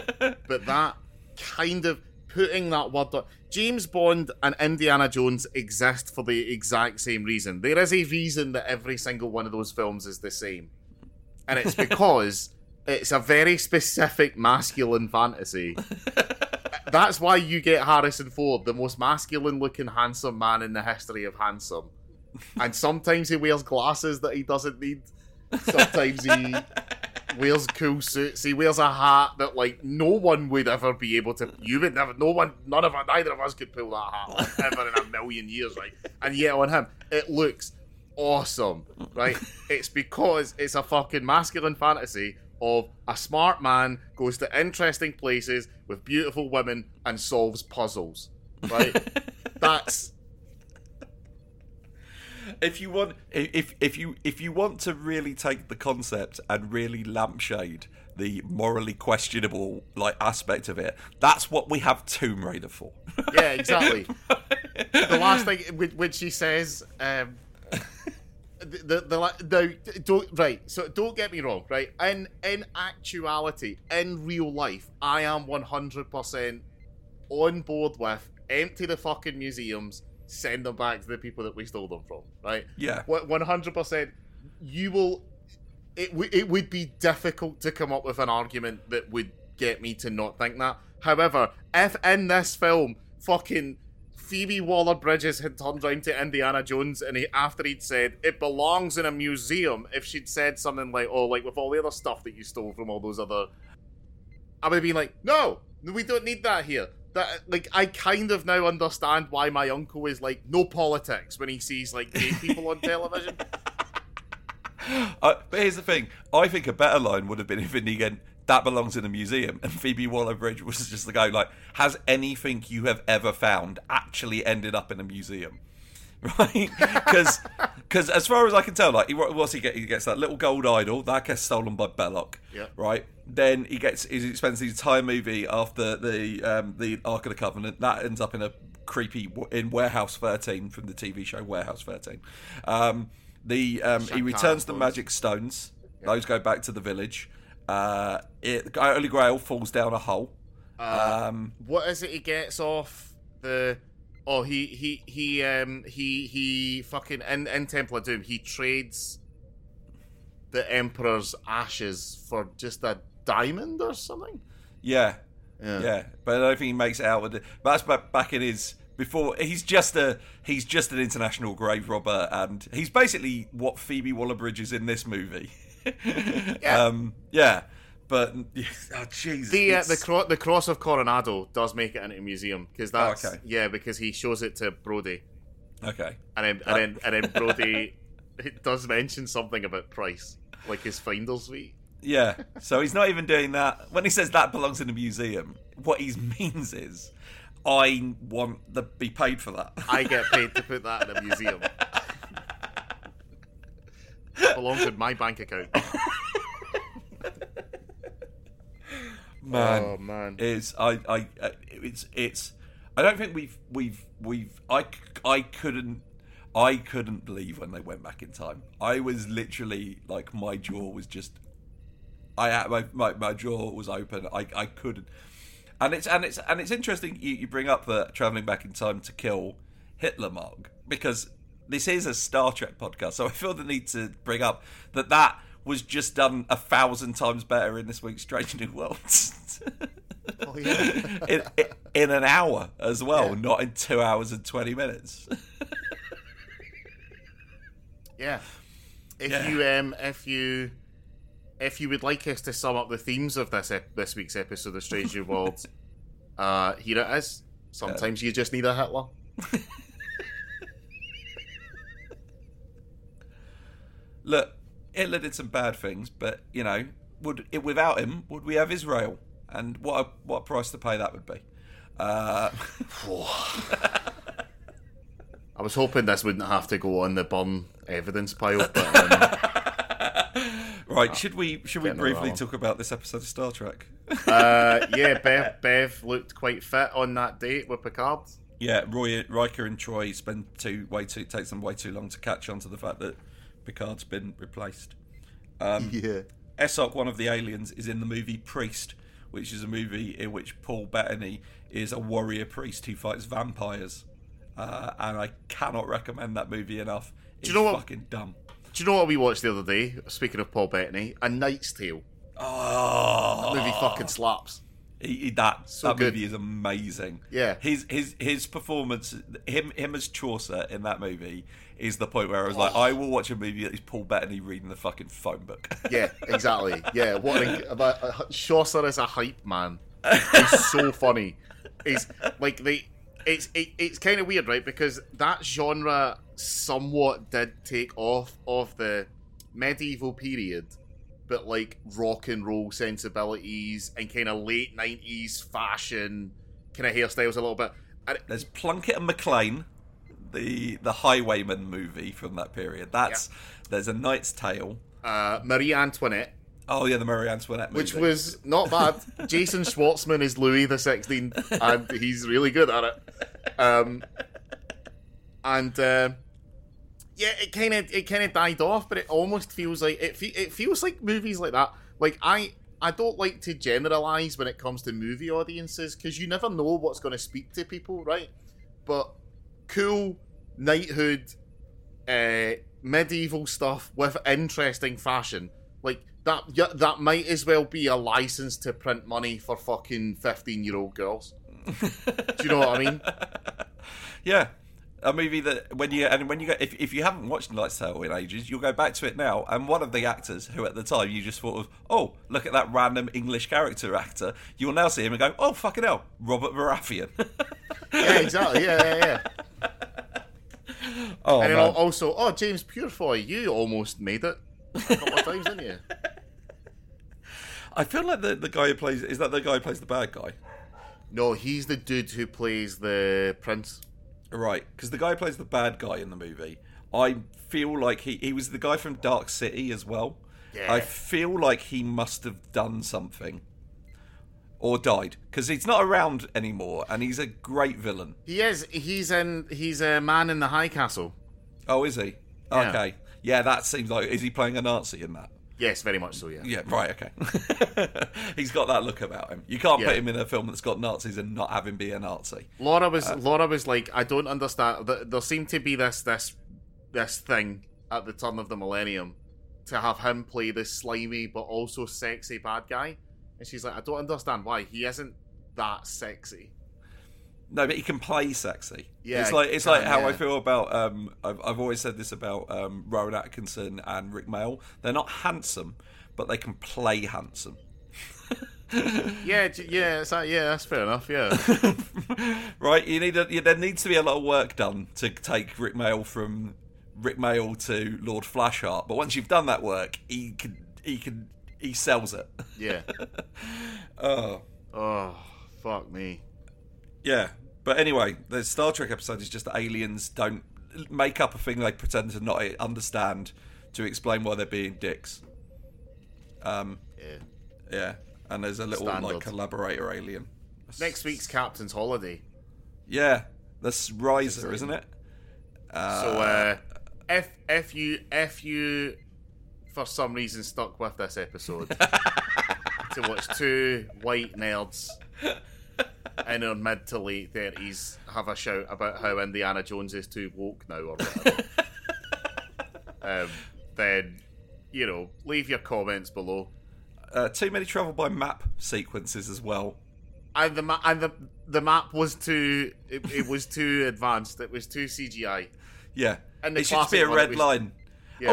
But that kind of putting that word up, James Bond and Indiana Jones exist for the exact same reason. There is a reason that every single one of those films is the same, and it's because it's a very specific masculine fantasy. That's why you get Harrison Ford, the most masculine looking handsome man in the history of handsome, and sometimes he wears glasses that he doesn't need, sometimes he wears cool suits. He wears a hat that, like, no one would ever be able to. You would never. No one. None of us. Neither of us could pull that hat off ever in a million years, right? And yet, on him, it looks awesome, right? It's because it's a fucking masculine fantasy of a smart man goes to interesting places with beautiful women and solves puzzles, right? That's. If you want to really take the concept and really lampshade the morally questionable like aspect of it, that's what we have Tomb Raider for. Yeah, exactly. The last thing when she says, So don't get me wrong, right? In actuality, in real life, I am 100% on board with empty the fucking museums, send them back to the people that we stole them from, right? Yeah. 100%. You will... It would be difficult to come up with an argument that would get me to not think that. However, if in this film fucking Phoebe Waller-Bridges had turned round to Indiana Jones and after he'd said it belongs in a museum, if she'd said something like, oh, like with all the other stuff that you stole from all those other... I would have been like, no, we don't need that here. That, like, I kind of now understand why my uncle is like, no politics when he sees like gay people on television. But here's the thing, I think a better line would have been if Indy went, that belongs in a museum, and Phoebe Waller-Bridge was just the guy like, has anything you have ever found actually ended up in a museum? Right? Because as far as I can tell, like, he gets that little gold idol, that gets stolen by Belloc, yeah. Right? Then he spends the entire movie after the Ark of the Covenant, that ends up in a creepy, in Warehouse 13 from the TV show Warehouse 13. He returns the magic stones. Yep. Those go back to the village. Holy Grail falls down a hole. What is it? He gets off the. Oh, he fucking in Temple of Doom. He trades the Emperor's ashes for just a diamond or something. Yeah. But I don't think he makes it out with it. But that's back in his. Before he's just an international grave robber, and he's basically what Phoebe Waller-Bridge is in this movie. Yeah. But oh Jesus, the cross of Coronado does make it into a museum because that's because he shows it to Brody. Okay, and then Brody does mention something about price, like his finder's fee. Yeah, so he's not even doing that when he says that belongs in a museum. What he means is, I want to be paid for that. I get paid to put that in a museum. It belongs in my bank account. Man. I couldn't believe when they went back in time. I was literally like, my jaw was just, my jaw was open. I couldn't. And it's interesting you bring up the travelling back in time to kill Hitler, Mark, because this is a Star Trek podcast, so I feel the need to bring up that was just done 1,000 times better in this week's Strange New Worlds. Oh, yeah. in an hour as well, yeah. Not in 2 hours and 20 minutes. Yeah. If you would like us to sum up the themes of this week's episode of Strange New Worlds, here it is. Sometimes you just need a Hitler. Look, Hitler did some bad things, but you know, without him, would we have Israel? And what price to pay that would be? I was hoping this wouldn't have to go on the burn evidence pile, but. Right, should we briefly talk about this episode of Star Trek? Bev looked quite fit on that date with Picard. Yeah, Riker and Troy takes them way too long to catch on to the fact that Picard's been replaced. Esok, one of the aliens, is in the movie Priest, which is a movie in which Paul Bettany is a warrior priest who fights vampires. And I cannot recommend that movie enough. It's fucking dumb. Do you know what we watched the other day? Speaking of Paul Bettany, A Knight's Tale. Oh, that movie fucking slaps. That movie is amazing. Yeah, his performance, him as Chaucer in that movie, is the point where I was like, I will watch a movie that is Paul Bettany reading the fucking phone book. Yeah, exactly. Yeah, Chaucer is a hype man. He's so funny. He's like It's kind of weird, right? Because that genre somewhat did take off of the medieval period, but like rock and roll sensibilities and kind of late 90s fashion, kind of hairstyles a little bit. And there's Plunkett and MacLean, the Highwayman movie from that period. There's A Knight's Tale. Marie Antoinette. Oh, yeah, the Marie Antoinette movie. Which was not bad. Jason Schwartzman is Louis the 16th, and he's really good at it. yeah, it kind of died off, but it almost feels like it feels like movies like that. Like I don't like to generalize when it comes to movie audiences because you never know what's going to speak to people, right? But cool knighthood, medieval stuff with interesting fashion, like that. Yeah, that might as well be a license to print money for fucking 15-year-old girls. Do you know what I mean? Yeah. A movie that when you go if you haven't watched Knight's Tale in ages, you'll go back to it now, and one of the actors who at the time you just thought of, oh, look at that random English character actor, you'll now see him and go, oh, fucking hell, Robert Baratheon. Yeah, exactly. Yeah. Oh, and then also, oh, James Purefoy, you almost made it a couple of times, didn't you? I feel like the guy who plays is that the guy who plays the bad guy? No, he's the dude who plays the prince. Right, because the guy who plays the bad guy in the movie, I feel like he was the guy from Dark City as well. Yeah. I feel like he must have done something. Or died. Because he's not around anymore, and he's a great villain. He is. He's a man in the High Castle. Oh, is he? Yeah. Okay. Yeah, that seems like... Is he playing a Nazi in that? Yes, very much so, yeah. Yeah, right, okay. He's got that look about him. You can't put him in a film that's got Nazis and not have him be a Nazi. Laura was like, I don't understand. There seemed to be this thing at the turn of the millennium to have him play this slimy but also sexy bad guy. And she's like, I don't understand why. He isn't that sexy. No, but he can play sexy. Yeah, it's like how I feel about. I've always said this about Rowan Atkinson and Rick Mayall. They're not handsome, but they can play handsome. That's fair enough. Yeah, right. There needs to be a lot of work done to take Rick Mayall from Rick Mayall to Lord Flashheart. But once you've done that work, he sells it. Yeah. Oh, fuck me. Yeah, but anyway, the Star Trek episode is just aliens don't make up a thing they pretend to not understand to explain why they're being dicks. Yeah, and there's a little standard. Like collaborator alien. Next week's Captain's Holiday. Yeah, that's Riser, isn't it? So if you for some reason stuck with this episode to watch two white nerds in her mid to late 30s have a shout about how Indiana Jones is too woke now or whatever, then, you know, leave your comments below. Too many travel by map sequences as well, and the map was too it was too advanced, it was too CGI. Yeah, and it should be a red line. Yeah.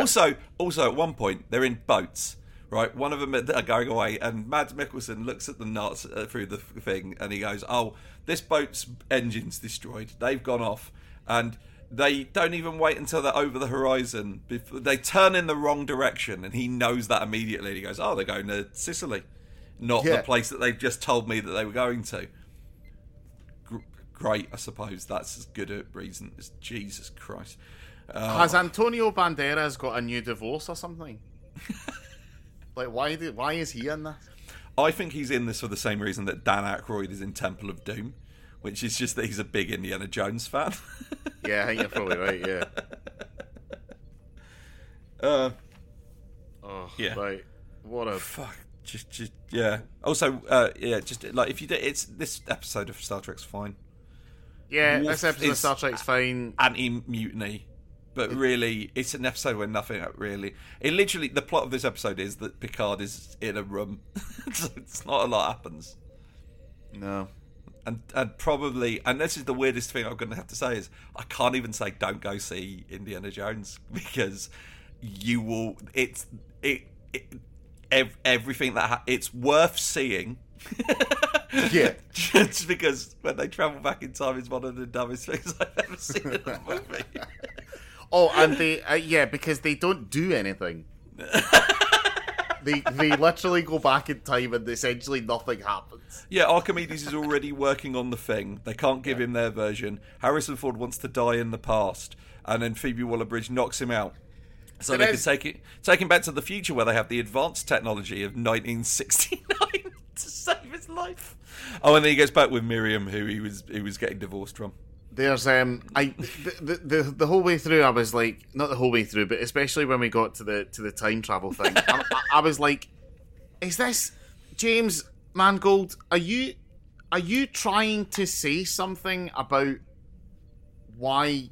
Also at one point they're in boats. Right, one of them are going away, and Mads Mikkelsen looks at the nuts through the thing, and he goes, oh, this boat's engine's destroyed. They've gone off, and they don't even wait until they're over the horizon. They turn in the wrong direction, and he knows that immediately. He goes, oh, they're going to Sicily, not the place that they've just told me that they were going to. Great, I suppose. That's as good a reason as Jesus Christ. Has Antonio Banderas got a new divorce or something? Like, why is he in this? I think he's in this for the same reason that Dan Aykroyd is in Temple of Doom, which is just that he's a big Indiana Jones fan. Yeah, I think you're probably right, yeah. Yeah. Like, what a... Fuck. Just yeah. Also, just, like, if you do... It's... This episode of Star Trek's fine. Yeah, Wolf, this episode of Star Trek's fine. Anti-mutiny. But really, it's an episode where nothing really... It literally... The plot of this episode is that Picard is in a room. So it's not a lot happens. No. And probably... And this is the weirdest thing I'm going to have to say is I can't even say don't go see Indiana Jones because you will... Everything that... it's worth seeing. Yeah. Just because when they travel back in time, it's one of the dumbest things I've ever seen in a movie. Oh, and they, because they don't do anything. They literally go back in time and essentially nothing happens. Yeah, Archimedes is already working on the thing. They can't give him their version. Harrison Ford wants to die in the past, and then Phoebe Waller-Bridge knocks him out. So they can take him back to the future where they have the advanced technology of 1969 to save his life. Oh, and then he goes back with Miriam, who he was getting divorced from. There's the whole way through I was like, not the whole way through, but especially when we got to the time travel thing, I was like, is this James Mangold? Are you trying to say something about why?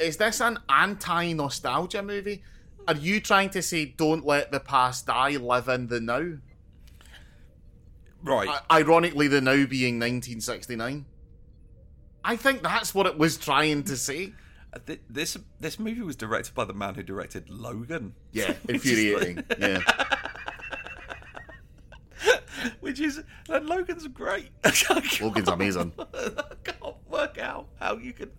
Is this an anti-nostalgia movie? Are you trying to say don't let the past die, live in the now? Right. Ironically, the now being 1969. I think that's what it was trying to say. This movie was directed by the man who directed Logan. Yeah, infuriating. Yeah. Which is... And Logan's great. Logan's amazing. I can't work out how you can...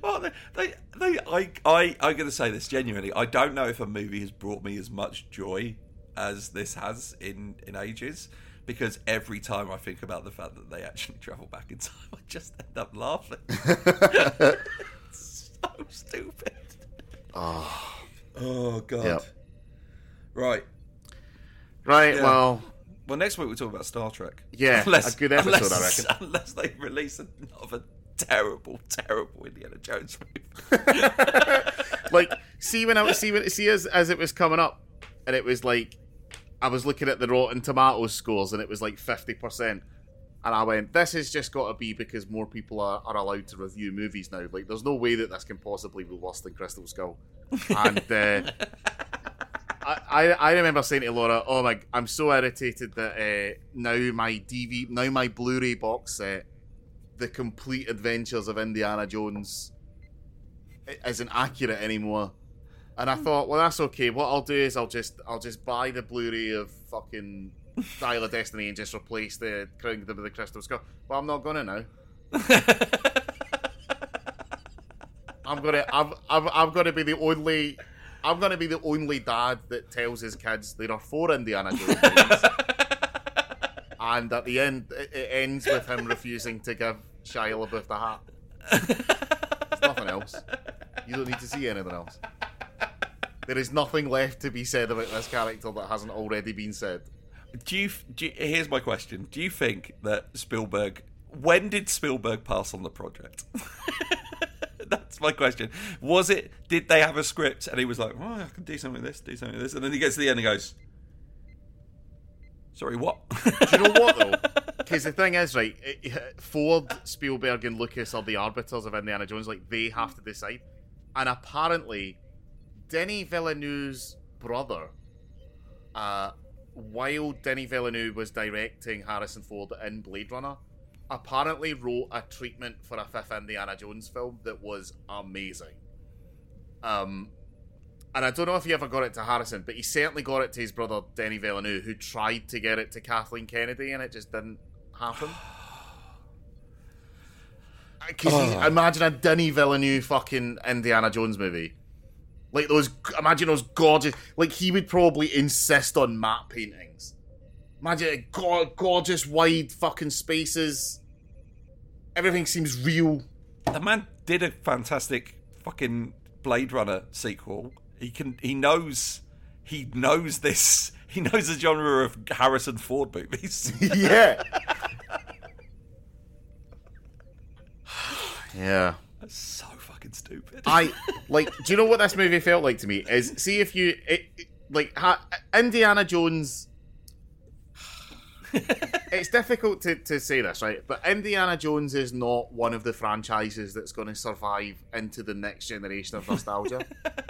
Well, I'm going to say this genuinely. I don't know if a movie has brought me as much joy as this has in ages, because every time I think about the fact that they actually travel back in time, I just end up laughing. It's so stupid. Oh God. Yep. Right. Yeah. Well, next week we'll talk about Star Trek. Yeah, a good episode, I reckon. Unless they release another terrible Indiana Jones movie. Like, as it was coming up, and it was like, I was looking at the Rotten Tomatoes scores, and it was like 50%, and I went, this has just got to be because more people are allowed to review movies now. Like, there's no way that this can possibly be worse than Crystal Skull. And I remember saying to Laura, "Oh my, I'm so irritated that now my Blu-ray box set, The Complete Adventures of Indiana Jones, isn't accurate anymore." And I thought, well, that's okay. What I'll do is I'll just buy the Blu-ray of fucking Dial of Destiny and just replace the Crown Kingdom with the Crystal Skull. But I'm not gonna now. I'm gonna be the only dad that tells his kids there are 4 Indiana Jones movies. And at the end, it ends with him refusing to give Shia LaBeouf the hat. There's nothing else. You don't need to see anything else. There is nothing left to be said about this character that hasn't already been said. Here's my question. Do you think that Spielberg... When did Spielberg pass on the project? That's my question. Did they have a script and he was like, I can do something with this, and then he gets to the end and goes... Sorry, what? Do you know what, though? Because the thing is, right, Ford, Spielberg, and Lucas are the arbiters of Indiana Jones. Like, they have to decide. And apparently, Denis Villeneuve's brother, while Denis Villeneuve was directing Harrison Ford in Blade Runner, apparently wrote a treatment for a 5th Indiana Jones film that was amazing. And I don't know if he ever got it to Harrison, but he certainly got it to his brother, Denis Villeneuve, who tried to get it to Kathleen Kennedy, and it just didn't happen. Imagine a Denis Villeneuve fucking Indiana Jones movie. Like, imagine those gorgeous... Like, he would probably insist on matte paintings. Imagine gorgeous, wide fucking spaces. Everything seems real. The man did a fantastic fucking Blade Runner sequel. He knows the genre of Harrison Ford movies. Yeah. Yeah. That's so fucking stupid. Do you know what this movie felt like to me? Indiana Jones. It's difficult to say this, right? But Indiana Jones is not one of the franchises that's going to survive into the next generation of nostalgia.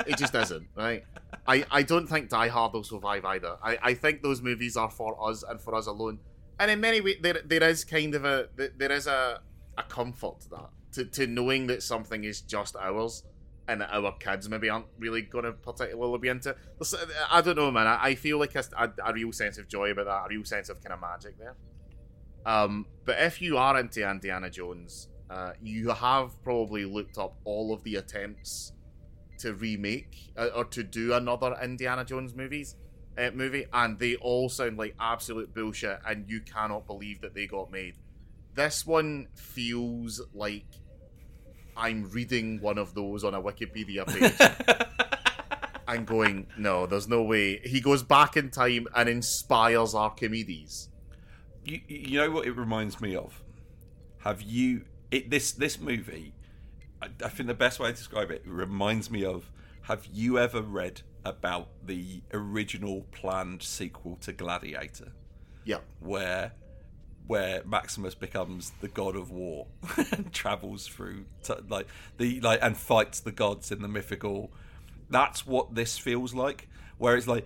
It just isn't, right? I don't think Die Hard will survive either. I think those movies are for us and for us alone. And in many ways, there is a comfort to that, to knowing that something is just ours and that our kids maybe aren't really going to particularly be into it. I don't know, man. I feel like a real sense of joy about that, a real sense of kind of magic there. But if you are into Indiana Jones, you have probably looked up all of the attempts to remake or to do another Indiana Jones movie, and they all sound like absolute bullshit, and you cannot believe that they got made. This one feels like I'm reading one of those on a Wikipedia page and going, no, there's no way. He goes back in time and inspires Archimedes. You know what it reminds me of? Have you... This movie, I think the best way to describe it, reminds me of, have you ever read about the original planned sequel to Gladiator? Yeah. Where Maximus becomes the god of war and travels through and fights the gods in the mythical. That's what this feels like. Where it's okay,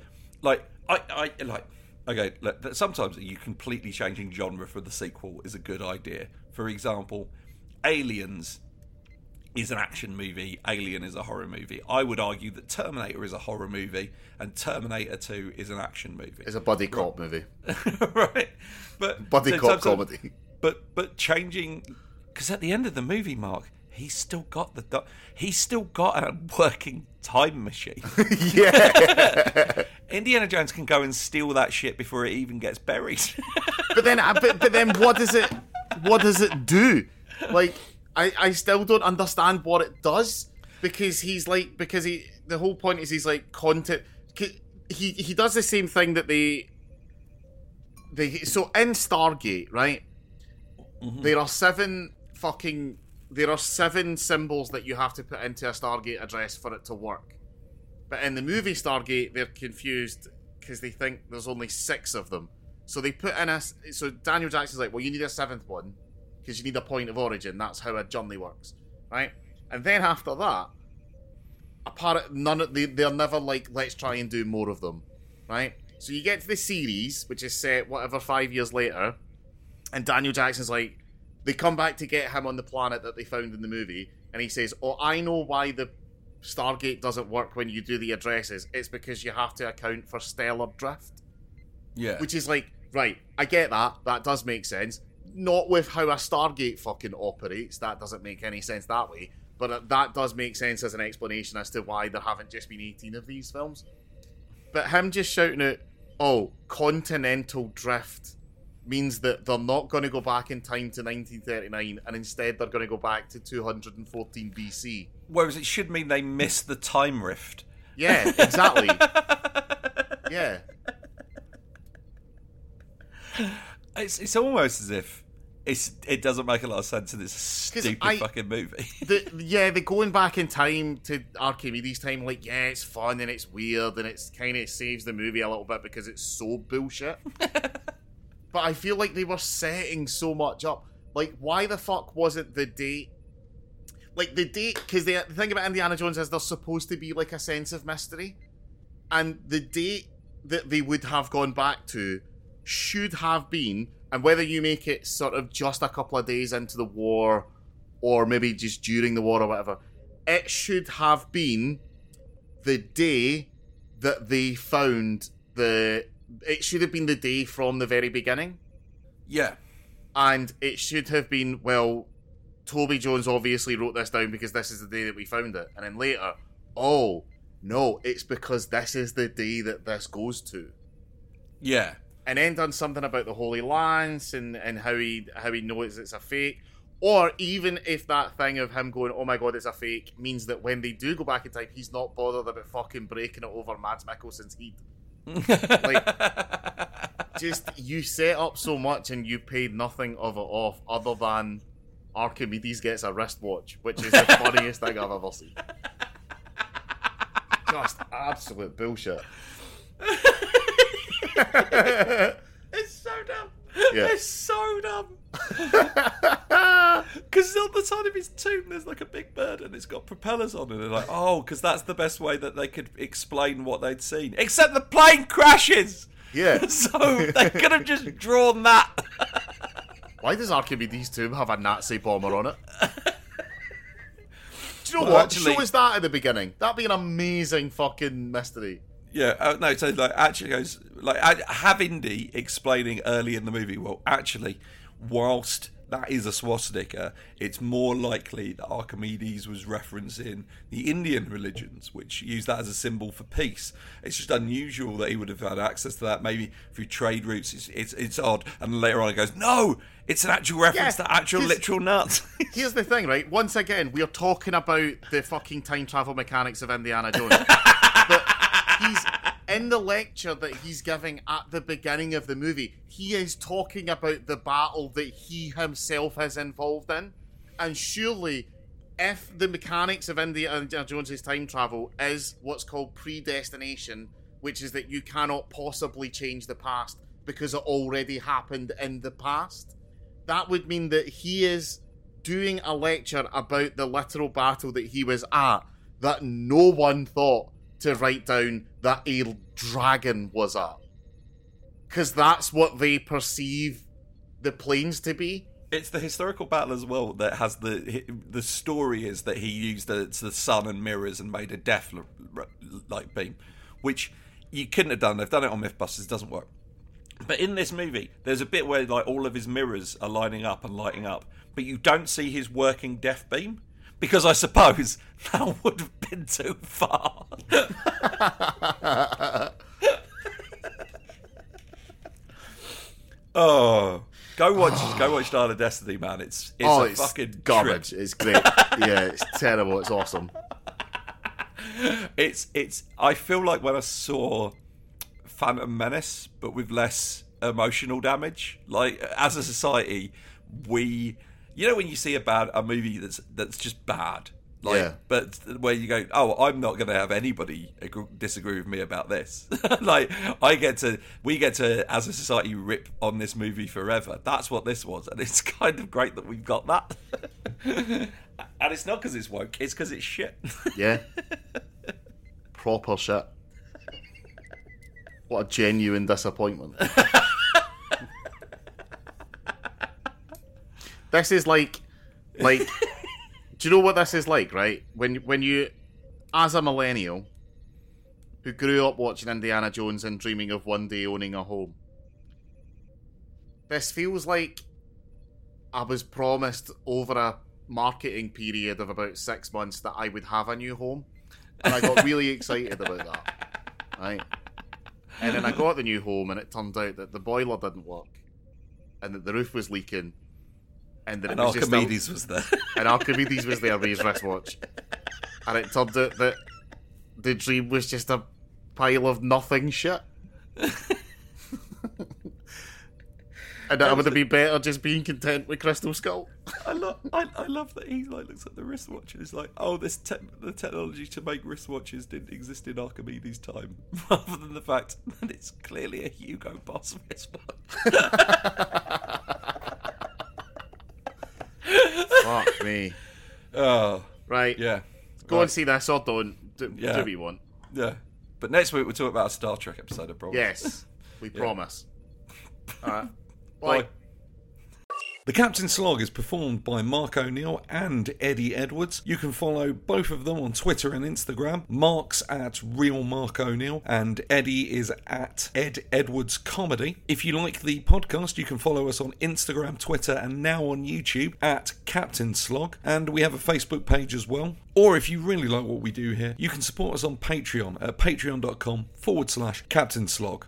look, sometimes you completely changing genre for the sequel is a good idea. For example, Aliens is an action movie. Alien is a horror movie. I would argue that Terminator is a horror movie and Terminator 2 is an action movie. It's a buddy cop movie. Right. But buddy cop comedy. But changing... Because at the end of the movie, Mark, he's still got a working time machine. Yeah. Indiana Jones can go and steal that shit before it even gets buried. But then what does it do? Like... I still don't understand what it does, because the whole point is he's like content. He does the same thing that so in Stargate, right? Mm-hmm. There are seven symbols that you have to put into a Stargate address for it to work. But in the movie Stargate, they're confused because they think there's only six of them. So they put in so Daniel Jackson's like, well, you need a seventh one, because you need a point of origin. That's how a journey works, right? And then after that, they're never like, let's try and do more of them, right? So you get to the series, which is set 5 years later, and Daniel Jackson's like, they come back to get him on the planet that they found in the movie, and he says, oh, I know why the Stargate doesn't work when you do the addresses. It's because you have to account for stellar drift. Yeah. Which is like, right, I get that. That does make sense. Not with how a Stargate fucking operates. That doesn't make any sense that way. But that does make sense as an explanation as to why there haven't just been 18 of these films. But him just shouting out, oh, continental drift means that they're not going to go back in time to 1939, and instead they're going to go back to 214 BC. Whereas it should mean they missed the time rift. Yeah, exactly. Yeah. It's almost as if it doesn't make a lot of sense and it's a stupid fucking movie. They're going back in time to Archimedes time, like, yeah, it's fun and it's weird and it's kind of saves the movie a little bit because it's so bullshit. But I feel like they were setting so much up. Like, why the fuck wasn't the date? Like, the date, because the thing about Indiana Jones is there's supposed to be, like, a sense of mystery. And the date that they would have gone back to should have been, and whether you make it sort of just a couple of days into the war or maybe just during the war or whatever, it should have been the day that they found it should have been the day from the very beginning. Yeah. And it should have been, well, Toby Jones obviously wrote this down because this is the day that we found it. And then later, oh, no, it's because this is the day that this goes to. Yeah. And then done something about the Holy Lance and how he knows it's a fake. Or even if that thing of him going, oh my god, it's a fake, means that when they do go back in time, he's not bothered about fucking breaking it over Mads Mikkelsen's head. Like, just, you set up so much and you paid nothing of it off other than Archimedes gets a wristwatch, which is the funniest thing I've ever seen. Just absolute bullshit. It's so dumb. Yeah. It's so dumb. Because on the side of his tomb, there's like a big bird and it's got propellers on it. And they're like, oh, because that's the best way that they could explain what they'd seen. Except the plane crashes. Yeah. So they could have just drawn that. Why does Archimedes' tomb have a Nazi bomber on it? Do you know what? Actually... show us that at the beginning. That'd be an amazing fucking mystery. Yeah, no, so like actually goes like I have Indy explaining early in the movie, well, actually, whilst that is a swastika, it's more likely that Archimedes was referencing the Indian religions, which use that as a symbol for peace. It's just unusual that he would have had access to that, maybe through trade routes. It's odd. And later on, it goes, no, it's an actual reference to actual literal nuts. Here's the thing, right? Once again, we are talking about the fucking time travel mechanics of Indiana Jones. But in the lecture that he's giving at the beginning of the movie, he is talking about the battle that he himself is involved in. And surely, if the mechanics of Indiana Jones' time travel is what's called predestination, which is that you cannot possibly change the past because it already happened in the past, that would mean that he is doing a lecture about the literal battle that he was at that no one thought to write down that a dragon was at. Because that's what they perceive the planes to be. It's the historical battle as well that has the story is that he used the sun and mirrors and made a death light beam, which you couldn't have done. They've done it on Mythbusters. It doesn't work. But in this movie, there's a bit where like all of his mirrors are lining up and lighting up, but you don't see his working death beam because I suppose that would have been too far. Oh. Go watch Dial of Destiny, man. It's fucking garbage. Trip. It's great. Yeah, it's terrible. It's awesome. It's. I feel like when I saw Phantom Menace, but with less emotional damage. Like as a society, when you see about a movie that's just bad. Like, yeah. But where you go, oh, I'm not going to have anybody disagree with me about this. Like, we get to, as a society, rip on this movie forever. That's what this was, and it's kind of great that we've got that. And it's not because it's woke; it's because it's shit. Yeah, proper shit. What a genuine disappointment. This is like. Do you know what this is like, right? When you, as a millennial, who grew up watching Indiana Jones and dreaming of one day owning a home, this feels like I was promised over a marketing period of about 6 months that I would have a new home. And I got really excited about that, right? And then I got the new home and it turned out that the boiler didn't work and that the roof was leaking. And Archimedes was there. And Archimedes was there with his wristwatch. And it turned out that the dream was just a pile of nothing shit. And that would have been better just being content with Crystal Skull. I love that he like looks at the wristwatch and is like, oh, this the technology to make wristwatches didn't exist in Archimedes' time. Rather than the fact that it's clearly a Hugo Boss wristwatch. Fuck me. Oh. Right. Yeah. Go and see this or don't. Do what you want. Yeah. But next week we'll talk about a Star Trek episode, I promise. Yes. We promise. Alright. Bye. The Captain Slug is performed by Mark O'Neill and Eddie Edwards. You can follow both of them on Twitter and Instagram. Mark's at Real Mark O'Neill and Eddie is at Ed Edwards Comedy. If you like the podcast, you can follow us on Instagram, Twitter, and now on YouTube at Captain Slug. And we have a Facebook page as well. Or if you really like what we do here, you can support us on Patreon at patreon.com/Captain Slug.